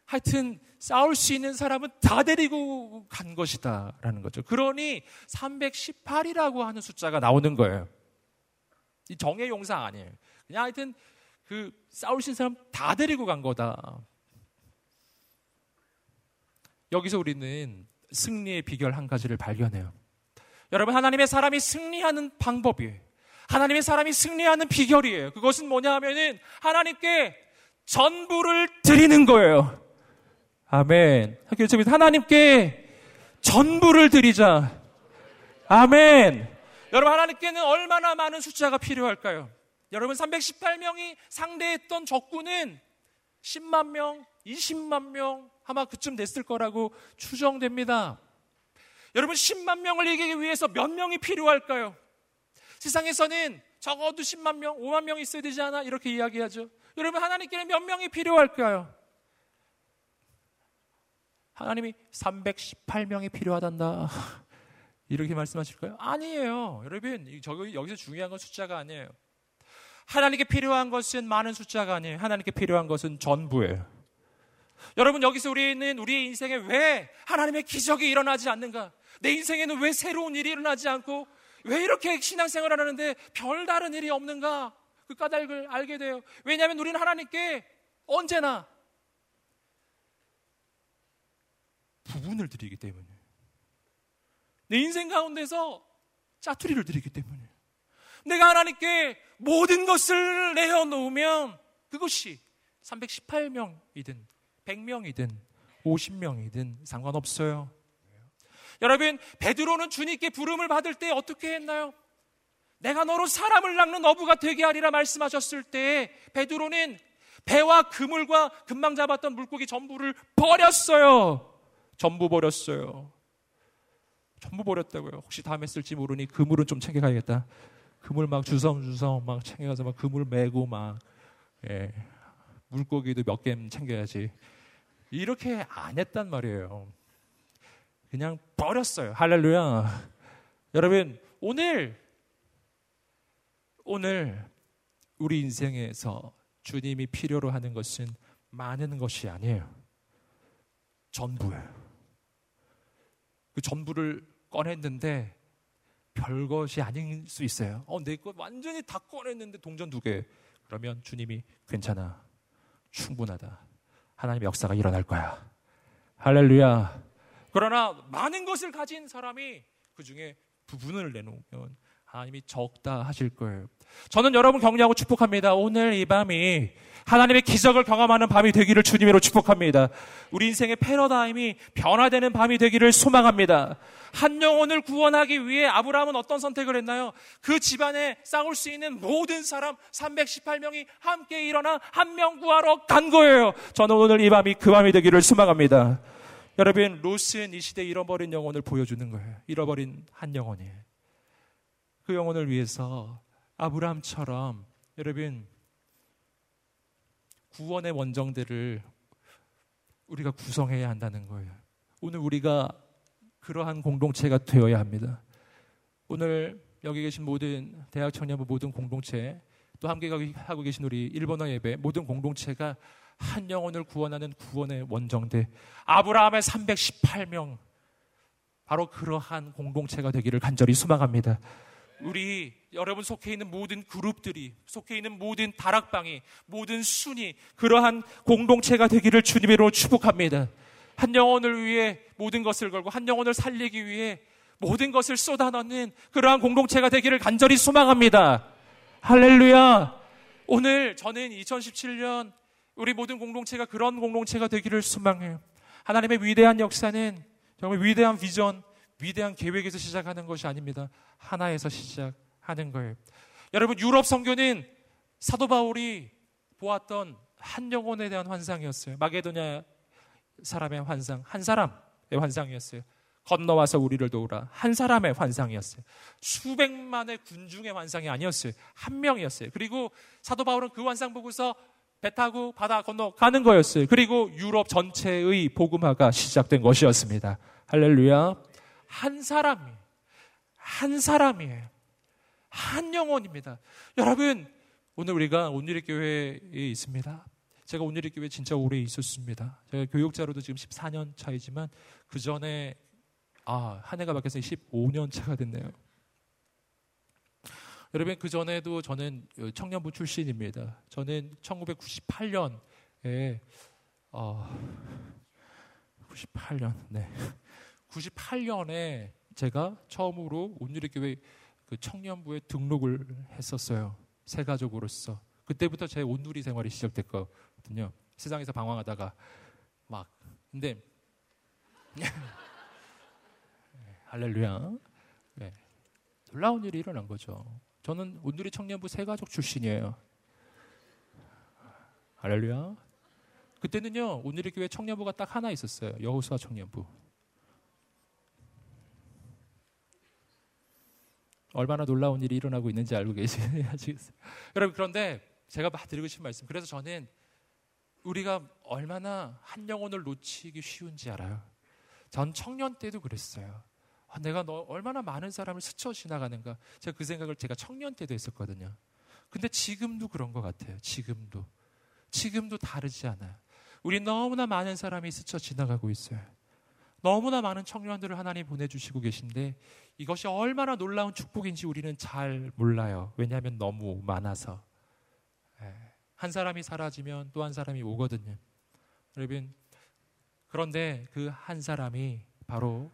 하여튼 싸울 수 있는 사람은 다 데리고 간 것이다 라는 거죠. 그러니 318이라고 하는 숫자가 나오는 거예요. 이 정의 용사 아니에요. 그냥 하여튼 그 싸울 수 있는 사람 다 데리고 간 거다. 여기서 우리는 승리의 비결 한 가지를 발견해요. 여러분, 하나님의 사람이 승리하는 방법이에요. 하나님의 사람이 승리하는 비결이에요. 그것은 뭐냐 하면은 하나님께 전부를 드리는 거예요. 아멘. 하나님께 전부를 드리자. 아멘. 여러분, 하나님께는 얼마나 많은 숫자가 필요할까요? 여러분, 318명이 상대했던 적군은 10만 명, 20만 명 아마 그쯤 됐을 거라고 추정됩니다. 여러분, 10만 명을 이기기 위해서 몇 명이 필요할까요? 세상에서는 적어도 10만 명, 5만 명이 있어야 되지 않아? 이렇게 이야기하죠. 여러분, 하나님께는 몇 명이 필요할까요? 하나님이 318명이 필요하단다 이렇게 말씀하실까요? 아니에요. 여러분, 여기서 중요한 건 숫자가 아니에요. 하나님께 필요한 것은 많은 숫자가 아니에요. 하나님께 필요한 것은 전부예요. 여러분, 여기서 우리는 우리의 인생에 왜 하나님의 기적이 일어나지 않는가? 내 인생에는 왜 새로운 일이 일어나지 않고 왜 이렇게 신앙생활을 하는데 별다른 일이 없는가? 그 까닭을 알게 돼요. 왜냐하면 우리는 하나님께 언제나 부분을 드리기 때문에, 내 인생 가운데서 짜투리를 드리기 때문에, 내가 하나님께 모든 것을 내어놓으면 그것이 318명이든 100명이든 50명이든 상관없어요. 여러분, 베드로는 주님께 부름을 받을 때 어떻게 했나요? 내가 너로 사람을 낚는 어부가 되게 하리라 말씀하셨을 때 베드로는 배와 그물과 금방 잡았던 물고기 전부를 버렸어요. 전부 버렸어요. 전부 버렸다고요. 혹시 다음에 쓸지 모르니 그물은 좀 챙겨가야겠다. 그물 막 주섬주섬 막 챙겨가서 막 그물 메고 막, 예, 물고기도 몇 개 챙겨야지. 이렇게 안 했단 말이에요. 그냥 버렸어요. 할렐루야. 여러분, 오늘 우리 인생에서 주님이 필요로 하는 것은 많은 것이 아니에요. 전부예요. 그 전부를 꺼냈는데 별것이 아닐 수 있어요. 내 거 완전히 다 꺼냈는데 동전 2개. 그러면 주님이 괜찮아, 충분하다, 하나님의 역사가 일어날 거야. 할렐루야. 그러나 많은 것을 가진 사람이 그 중에 부분을 내놓으면 하나님이 적다 하실 거예요. 저는 여러분 격려하고 축복합니다. 오늘 이 밤이 하나님의 기적을 경험하는 밤이 되기를 주님으로 축복합니다. 우리 인생의 패러다임이 변화되는 밤이 되기를 소망합니다. 한 영혼을 구원하기 위해 아브라함은 어떤 선택을 했나요? 그 집안에 싸울 수 있는 모든 사람 318명이 함께 일어나 한 명 구하러 간 거예요. 저는 오늘 이 밤이 그 밤이 되기를 소망합니다. 여러분, 롯은 이 시대에 잃어버린 영혼을 보여주는 거예요. 잃어버린 한 영혼이에요. 그 영혼을 위해서 아브라함처럼 여러분, 구원의 원정대를 우리가 구성해야 한다는 거예요. 오늘 우리가 그러한 공동체가 되어야 합니다. 오늘 여기 계신 모든 대학 청년부 모든 공동체, 또 함께 하고 계신 우리 일본어 예배 모든 공동체가 한 영혼을 구원하는 구원의 원정대, 아브라함의 318명, 바로 그러한 공동체가 되기를 간절히 소망합니다. 우리 여러분 속해 있는 모든 그룹들이, 속해 있는 모든 다락방이, 모든 순이 그러한 공동체가 되기를 주님으로 축복합니다. 한 영혼을 위해 모든 것을 걸고 한 영혼을 살리기 위해 모든 것을 쏟아넣는 그러한 공동체가 되기를 간절히 소망합니다. 할렐루야. 오늘 저는 2017년 우리 모든 공동체가 그런 공동체가 되기를 소망해요. 하나님의 위대한 역사는 정말 위대한 비전, 위대한 계획에서 시작하는 것이 아닙니다. 하나에서 시작하는 거예요. 여러분, 유럽 선교는 사도 바울이 보았던 한 영혼에 대한 환상이었어요. 마게도냐 사람의 환상, 한 사람의 환상이었어요. 건너와서 우리를 도우라, 한 사람의 환상이었어요. 수백만의 군중의 환상이 아니었어요. 한 명이었어요. 그리고 사도 바울은 그 환상 보고서 배 타고 바다 건너가는 거였어요. 그리고 유럽 전체의 복음화가 시작된 것이었습니다. 할렐루야. 한 사람이에요. 한 영혼입니다. 여러분, 오늘 우리가 온누리교회에 있습니다. 제가 온누리교회에 진짜 오래 있었습니다. 제가 교육자로도 지금 14년 차이지만 그 전에 한 해가 바뀌어서 15년 차가 됐네요. 여러분, 그 전에도 저는 청년부 출신입니다. 저는 1998년에 98년에 제가 처음으로 온누리교회 그 청년부에 등록을 했었어요. 새 가족으로서. 그때부터 제 온누리 생활이 시작됐거든요. 세상에서 방황하다가 막. 근데 할렐루야. 네. 놀라운 일이 일어난 거죠. 저는 온누리 청년부 새가족 출신이에요. 할렐루야. 그때는요 온누리 교회 청년부가 딱 하나 있었어요. 여호수아 청년부. 얼마나 놀라운 일이 일어나고 있는지 알고 계시겠어요? 여러분 그런데 제가 드리고 싶은 말씀. 그래서 저는 우리가 얼마나 한 영혼을 놓치기 쉬운지 알아요. 전 청년 때도 그랬어요. 내가 얼마나 많은 사람을 스쳐 지나가는가. 제가 그 생각을 청년 때도 했었거든요. 근데 지금도 그런 것 같아요. 지금도 다르지 않아요. 우리 너무나 많은 사람이 스쳐 지나가고 있어요. 너무나 많은 청년들을 하나님 보내주시고 계신데 이것이 얼마나 놀라운 축복인지 우리는 잘 몰라요. 왜냐하면 너무 많아서. 한 사람이 사라지면 또 한 사람이 오거든요. 여러분 그런데 그 한 사람이 바로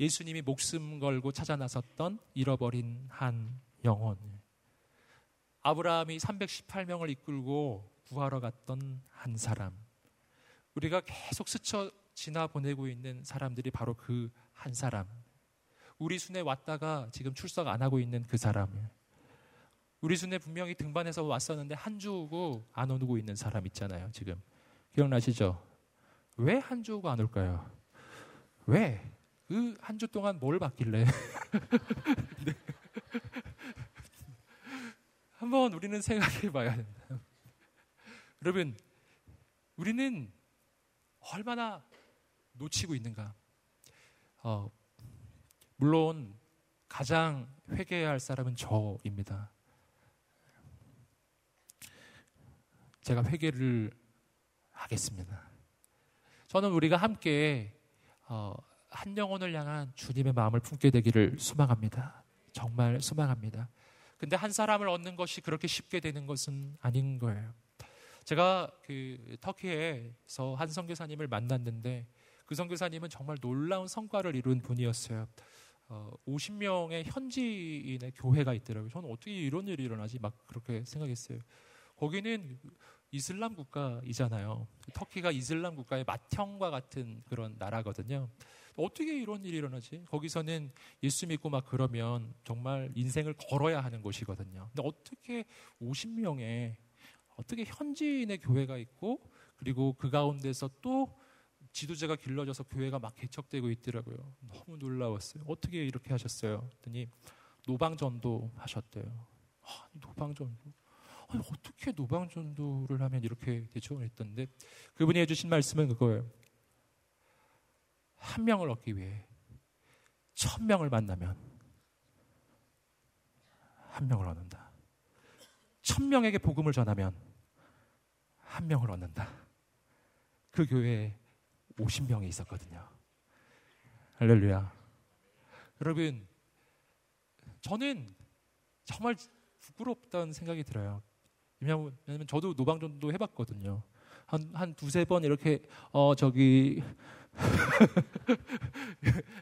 예수님이 목숨 걸고 찾아 나섰던 잃어버린 한 영혼. 아브라함이 318명을 이끌고 구하러 갔던 한 사람. 우리가 계속 스쳐 지나보내고 있는 사람들이 바로 그 한 사람. 우리 순에 왔다가 지금 출석 안 하고 있는 그 사람. 우리 순에 분명히 등반해서 왔었는데 한 주 오고 안 오고 있는 사람 있잖아요. 지금 기억나시죠? 왜 한 주 오고 안 올까요? 왜? 그 한 주 동안 뭘 봤길래? 네. 한번 우리는 생각해 봐야 된다. 여러분, 우리는 얼마나 놓치고 있는가? 물론 가장 회개해야 할 사람은 저입니다. 제가 회개를 하겠습니다. 저는 우리가 함께 한 영혼을 향한 주님의 마음을 품게 되기를 소망합니다. 정말 소망합니다. 근데 한 사람을 얻는 것이 그렇게 쉽게 되는 것은 아닌 거예요. 제가 터키에서 한 선교사님을 만났는데 그 선교사님은 정말 놀라운 성과를 이룬 분이었어요. 50명의 현지인의 교회가 있더라고요. 저는 어떻게 이런 일이 일어나지? 막 그렇게 생각했어요. 거기는 이슬람 국가이잖아요. 터키가 이슬람 국가의 맏형과 같은 그런 나라거든요. 어떻게 이런 일이 일어나지? 거기서는 예수 믿고 막 그러면 정말 인생을 걸어야 하는 곳이거든요. 근데 어떻게 50명의 어떻게 현지인의 교회가 있고 그리고 그 가운데서 또 지도자가 길러져서 교회가 막 개척되고 있더라고요. 너무 놀라웠어요. 어떻게 이렇게 하셨어요? 그랬더니 노방전도 하셨대요. 노방전도. 아니, 어떻게 노방전도를 하면 이렇게 되죠? 했던데 그분이 해주신 말씀은 그거예요. 한 명을 얻기 위해 1000명을 만나면 한 명을 얻는다. 1000명에게 복음을 전하면 한 명을 얻는다. 그 교회에 50명이 있었거든요. 할렐루야. 여러분, 저는 정말 부끄럽다는 생각이 들어요. 왜냐하면 저도 노방전도 해봤거든요. 한 두세 번 이렇게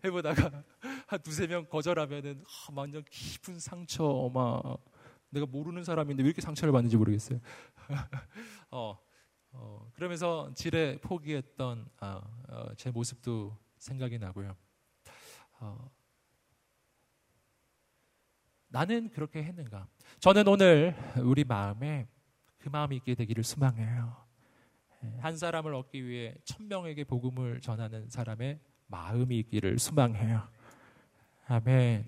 해보다가 한 두세 명 거절하면은 완전 깊은 상처, 내가 모르는 사람인데 왜 이렇게 상처를 받는지 모르겠어요. 그러면서 지레 포기했던 제 모습도 생각이 나고요. 나는 그렇게 했는가? 저는 오늘 우리 마음에 그 마음이 있게 되기를 소망해요. 한 사람을 얻기 위해 1000명에게 복음을 전하는 사람의 마음이 있기를 소망해요. 아멘.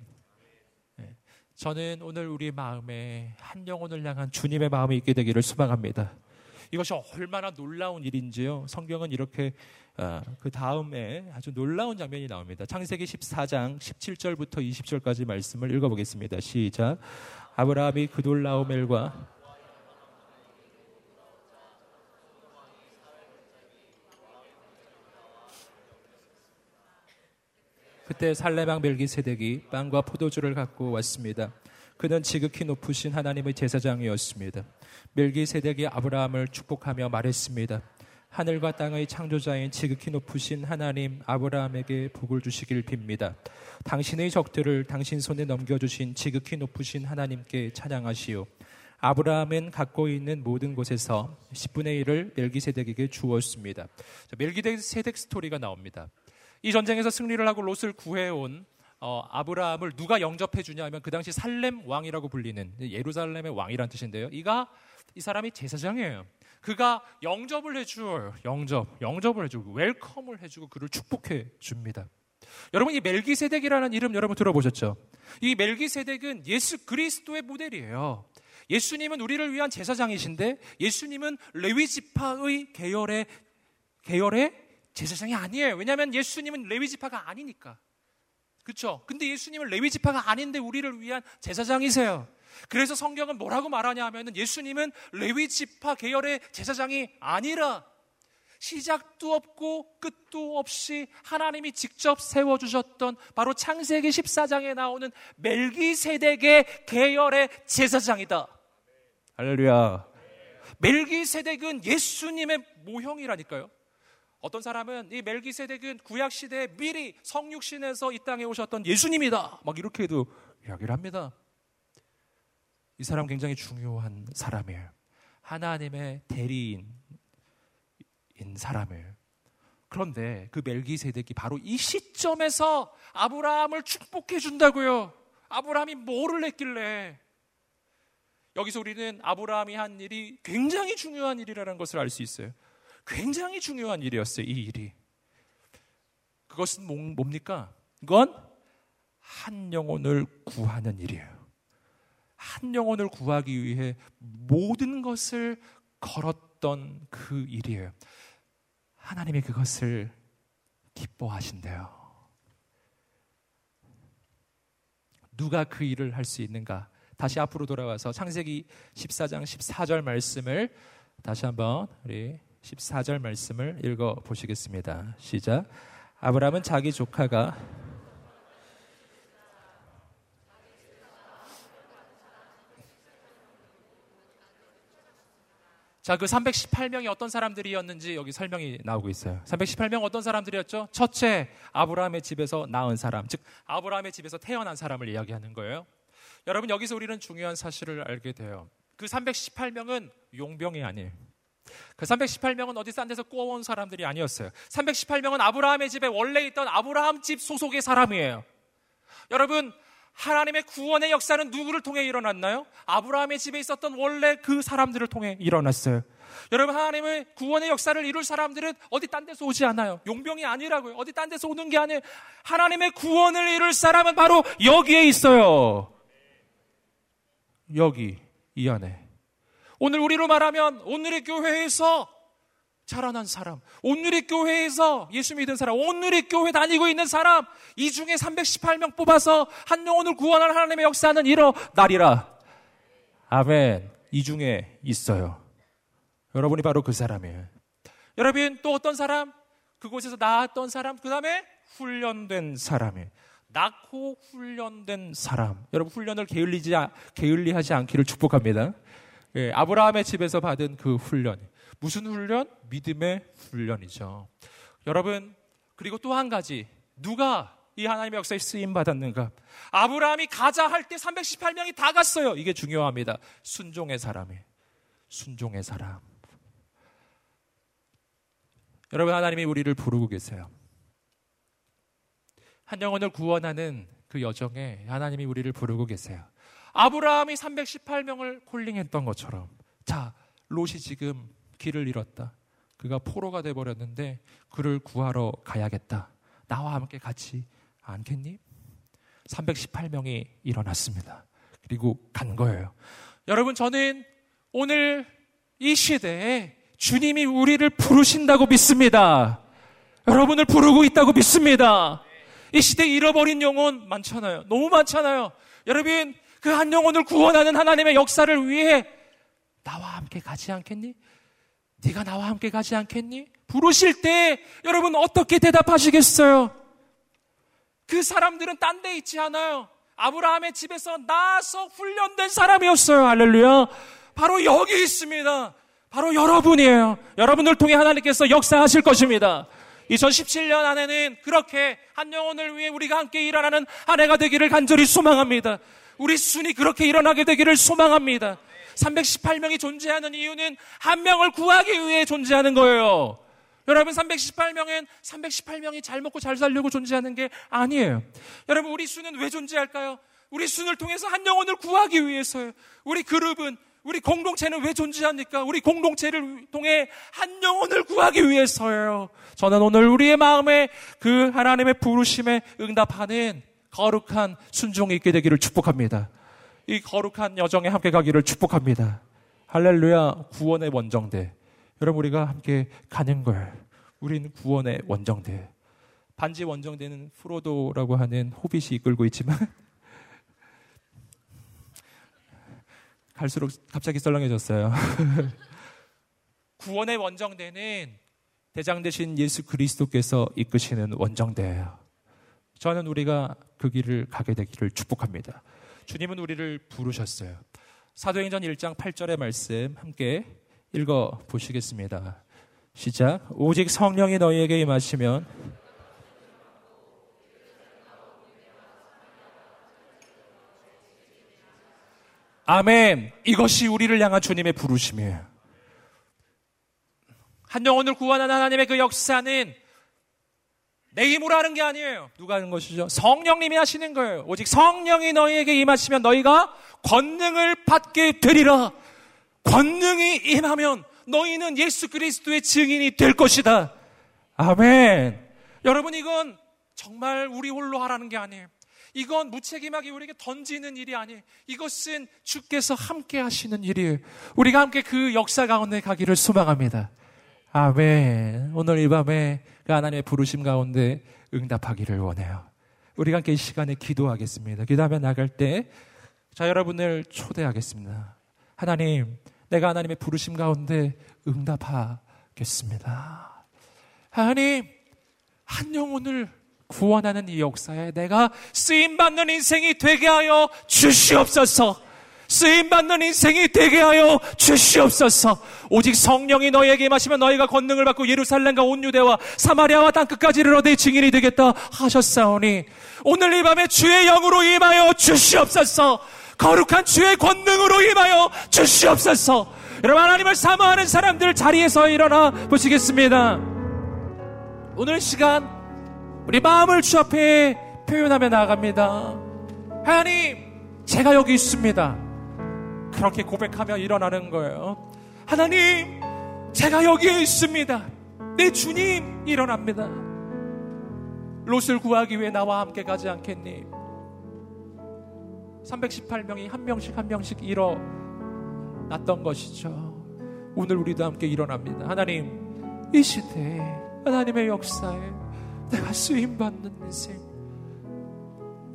저는 오늘 우리 마음에 한 영혼을 향한 주님의 마음이 있게 되기를 소망합니다. 이것이 얼마나 놀라운 일인지요. 성경은 이렇게 그 다음에 아주 놀라운 장면이 나옵니다. 창세기 14장 17절부터 20절까지 말씀을 읽어보겠습니다. 시작. 아브라함이 그돌라오멜과 그때 살렘 왕 멜기세덱이 빵과 포도주를 갖고 왔습니다. 그는 지극히 높으신 하나님의 제사장이었습니다. 멜기세덱이 아브라함을 축복하며 말했습니다. 하늘과 땅의 창조자인 지극히 높으신 하나님 아브라함에게 복을 주시길 빕니다. 당신의 적들을 당신 손에 넘겨주신 지극히 높으신 하나님께 찬양하시오. 아브라함은 갖고 있는 모든 곳에서 10분의 1을 멜기세덱에게 주었습니다. 멜기세덱 스토리가 나옵니다. 이 전쟁에서 승리를 하고 롯을 구해온 아브라함을 누가 영접해 주냐 하면 그 당시 살렘 왕이라고 불리는 예루살렘의 왕이란 뜻인데요. 이 사람이 제사장이에요. 그가 영접을 해줘요. 영접을 해주고 웰컴을 해주고 그를 축복해 줍니다. 여러분 이 멜기세덱이라는 이름 여러분 들어보셨죠? 이 멜기세덱은 예수 그리스도의 모델이에요. 예수님은 우리를 위한 제사장이신데 예수님은 레위지파의 계열의 제사장이 아니에요. 왜냐하면 예수님은 레위지파가 아니니까. 그렇죠? 근데 예수님은 레위지파가 아닌데 우리를 위한 제사장이세요. 그래서 성경은 뭐라고 말하냐 하면 예수님은 레위지파 계열의 제사장이 아니라 시작도 없고 끝도 없이 하나님이 직접 세워주셨던 바로 창세기 14장에 나오는 멜기세덱의 계열의 제사장이다. 할렐루야. 멜기세덱은 예수님의 모형이라니까요. 어떤 사람은 이 멜기세덱은 구약시대에 미리 성육신에서 이 땅에 오셨던 예수님이다 막 이렇게도 이야기를 합니다. 이 사람 굉장히 중요한 사람이에요. 하나님의 대리인 사람이에요. 그런데 그 멜기세덱이 바로 이 시점에서 아브라함을 축복해 준다고요. 아브라함이 뭐를 했길래? 여기서 우리는 아브라함이 한 일이 굉장히 중요한 일이라는 것을 알 수 있어요. 굉장히 중요한 일이었어요. 이 일이. 그것은 뭡니까? 이건 한 영혼을 구하는 일이에요. 한 영혼을 구하기 위해 모든 것을 걸었던 그 일이에요. 하나님이 그것을 기뻐하신대요. 누가 그 일을 할 수 있는가? 다시 앞으로 돌아와서 창세기 14장 14절 말씀을 다시 한번 우리 14절 말씀을 읽어보시겠습니다. 시작. 아브라함은 자기 조카가 자, 그 318명이 어떤 사람들이었는지 여기 설명이 나오고 있어요. 318명 어떤 사람들이었죠? 첫째, 아브라함의 집에서 낳은 사람, 즉 아브라함의 집에서 태어난 사람을 이야기하는 거예요. 여러분 여기서 우리는 중요한 사실을 알게 돼요. 그 318명은 용병이 아니에요. 그 318명은 어디 싼 데서 꼬아온 사람들이 아니었어요. 318명은 아브라함의 집에 원래 있던 아브라함 집 소속의 사람이에요. 여러분 하나님의 구원의 역사는 누구를 통해 일어났나요? 아브라함의 집에 있었던 원래 그 사람들을 통해 일어났어요. 여러분 하나님의 구원의 역사를 이룰 사람들은 어디 딴 데서 오지 않아요. 용병이 아니라고요. 어디 딴 데서 오는 게 아니에요. 하나님의 구원을 이룰 사람은 바로 여기에 있어요. 여기 이 안에 오늘 우리로 말하면 온누리 교회에서 자라난 사람, 온누리 교회에서 예수 믿은 사람, 온누리 교회 다니고 있는 사람, 이 중에 318명 뽑아서 한 영혼을 구원하는 하나님의 역사는 일어나리라. 아멘. 이 중에 있어요. 여러분이 바로 그 사람이에요. 여러분 또 어떤 사람? 그곳에서 낳았던 사람, 그 다음에 훈련된 사람이에요. 낳고 훈련된 사람. 여러분 훈련을 게을리하지 않기를 축복합니다. 예, 아브라함의 집에서 받은 그 훈련. 무슨 훈련? 믿음의 훈련이죠. 여러분 그리고 또 한 가지, 누가 이 하나님의 역사에 쓰임받았는가? 아브라함이 가자 할 때 318명이 다 갔어요. 이게 중요합니다. 순종의 사람이에요. 순종의 사람. 여러분 하나님이 우리를 부르고 계세요. 한 영혼을 구원하는 그 여정에 하나님이 우리를 부르고 계세요. 아브라함이 318명을 콜링했던 것처럼 자, 롯이 지금 길을 잃었다. 그가 포로가 돼버렸는데 그를 구하러 가야겠다. 나와 함께 같이 않겠니? 318명이 일어났습니다. 그리고 간 거예요. 여러분 저는 오늘 이 시대에 주님이 우리를 부르신다고 믿습니다. 여러분을 부르고 있다고 믿습니다. 이 시대에 잃어버린 영혼 많잖아요. 너무 많잖아요. 여러분 그 한 영혼을 구원하는 하나님의 역사를 위해 나와 함께 가지 않겠니? 네가 나와 함께 가지 않겠니? 부르실 때 여러분 어떻게 대답하시겠어요? 그 사람들은 딴 데 있지 않아요. 아브라함의 집에서 나서 훈련된 사람이었어요. 할렐루야. 바로 여기 있습니다. 바로 여러분이에요. 여러분을 통해 하나님께서 역사하실 것입니다. 2017년 안에는 그렇게 한 영혼을 위해 우리가 함께 일어나는 한 해가 되기를 간절히 소망합니다. 우리 순이 그렇게 일어나게 되기를 소망합니다. 318명이 존재하는 이유는 한 명을 구하기 위해 존재하는 거예요. 여러분 318명은 318명이 잘 먹고 잘 살려고 존재하는 게 아니에요. 여러분 우리 수는 왜 존재할까요? 우리 수를 통해서 한 영혼을 구하기 위해서요. 우리 그룹은, 우리 공동체는 왜 존재합니까? 우리 공동체를 통해 한 영혼을 구하기 위해서요. 저는 오늘 우리의 마음에 그 하나님의 부르심에 응답하는 거룩한 순종이 있게 되기를 축복합니다. 이 거룩한 여정에 함께 가기를 축복합니다. 할렐루야. 구원의 원정대. 여러분 우리가 함께 가는 걸, 우린 구원의 원정대. 반지 원정대는 프로도라고 하는 호빗이 이끌고 있지만 갈수록 갑자기 썰렁해졌어요. 구원의 원정대는 대장 되신 예수 그리스도께서 이끄시는 원정대예요. 저는 우리가 그 길을 가게 되기를 축복합니다. 주님은 우리를 부르셨어요. 사도행전 1장 8절의 말씀 함께 읽어보시겠습니다. 시작. 오직 성령이 너희에게 임하시면 아멘. 이것이 우리를 향한 주님의 부르심이에요. 한 영혼을 구원하는 하나님의 그 역사는 내 힘으로 하는 게 아니에요. 누가 하는 것이죠? 성령님이 하시는 거예요. 오직 성령이 너희에게 임하시면 너희가 권능을 받게 되리라. 권능이 임하면 너희는 예수 그리스도의 증인이 될 것이다. 아멘. 여러분 이건 정말 우리 홀로 하라는 게 아니에요. 이건 무책임하게 우리에게 던지는 일이 아니에요. 이것은 주께서 함께 하시는 일이에요. 우리가 함께 그 역사 가운데 가기를 소망합니다. 아멘. 오늘 이 밤에 그 하나님의 부르심 가운데 응답하기를 원해요. 우리가 함께 이 시간에 기도하겠습니다. 기도하며 나갈 때 자, 여러분을 초대하겠습니다. 하나님, 내가 하나님의 부르심 가운데 응답하겠습니다. 하나님, 한 영혼을 구원하는 이 역사에 내가 쓰임받는 인생이 되게 하여 주시옵소서. 쓰임받는 인생이 되게 하여 주시옵소서. 오직 성령이 너희에게 임하시면 너희가 권능을 받고 예루살렘과 온 유대와 사마리아와 땅끝까지 이르러 내 증인이 되겠다 하셨사오니 오늘 이 밤에 주의 영으로 임하여 주시옵소서. 거룩한 주의 권능으로 임하여 주시옵소서. 여러분 하나님을 사모하는 사람들 자리에서 일어나 보시겠습니다. 오늘 시간 우리 마음을 주 앞에 표현하며 나아갑니다. 하나님, 제가 여기 있습니다. 그렇게 고백하며 일어나는 거예요. 하나님, 제가 여기에 있습니다. 내 주님 일어납니다. 롯을 구하기 위해 나와 함께 가지 않겠니? 318명이 한 명씩 일어났던 것이죠. 오늘 우리도 함께 일어납니다. 하나님, 이 시대에 하나님의 역사에 내가 쓰임받는 인생,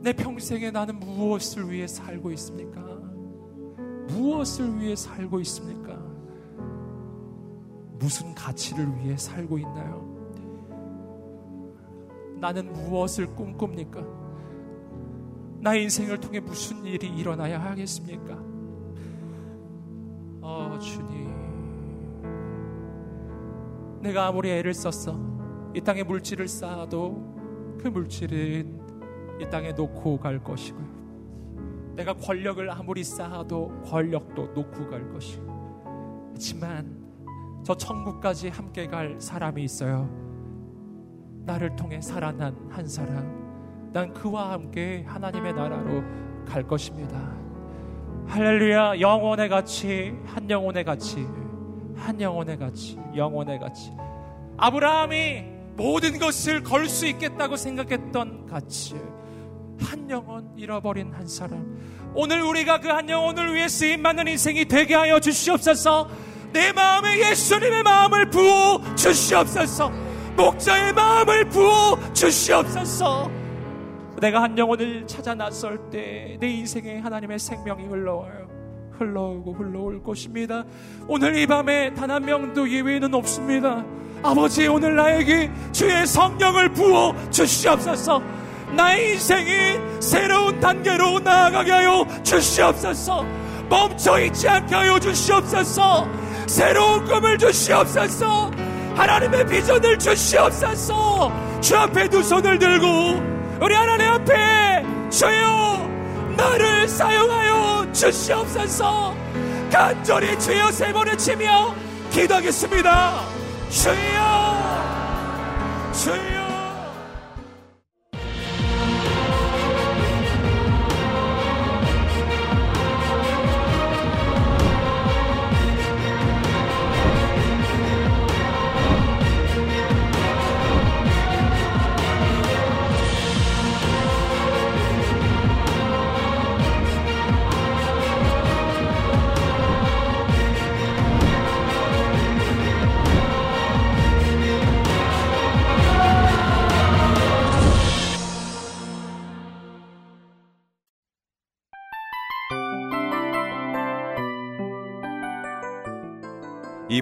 내 평생에 나는 무엇을 위해 살고 있습니까? 무엇을 위해 살고 있습니까? 무슨 가치를 위해 살고 있나요? 나는 무엇을 꿈꿉니까? 나의 인생을 통해 무슨 일이 일어나야 하겠습니까? 주님, 내가 아무리 애를 썼어 이 땅에 물질을 쌓아도 그 물질은 이 땅에 놓고 갈 것이고요. 내가 권력을 아무리 쌓아도 권력도 놓고 갈 것이고. 하지만 저 천국까지 함께 갈 사람이 있어요. 나를 통해 살아난 한 사람. 난 그와 함께 하나님의 나라로 갈 것입니다. 할렐루야. 영혼의 가치, 한 영혼의 가치, 한 영혼의 가치, 영혼의 가치. 아브라함이 모든 것을 걸 수 있겠다고 생각했던 가치, 한 영혼 잃어버린 한 사람. 오늘 우리가 그 한 영혼을 위해 쓰임받는 인생이 되게 하여 주시옵소서. 내 마음에 예수님의 마음을 부어 주시옵소서. 목자의 마음을 부어 주시옵소서. 내가 한 영혼을 찾아 나설 때 내 인생에 하나님의 생명이 흘러와요. 흘러오고 흘러올 것입니다. 오늘 이 밤에 단 한 명도 예외는 없습니다. 아버지, 오늘 나에게 주의 성령을 부어 주시옵소서. 나의 인생이 새로운 단계로 나아가게 하여 주시옵소서. 멈춰있지 않게 하여 주시옵소서. 새로운 꿈을 주시옵소서. 하나님의 비전을 주시옵소서. 주 앞에 두 손을 들고 우리 하나님 앞에 주여 나를 사용하여 주시옵소서. 간절히 주여 세 번을 치며 기도하겠습니다. 주여 주여. 이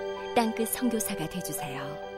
땅끝 선교사가 되어주세요.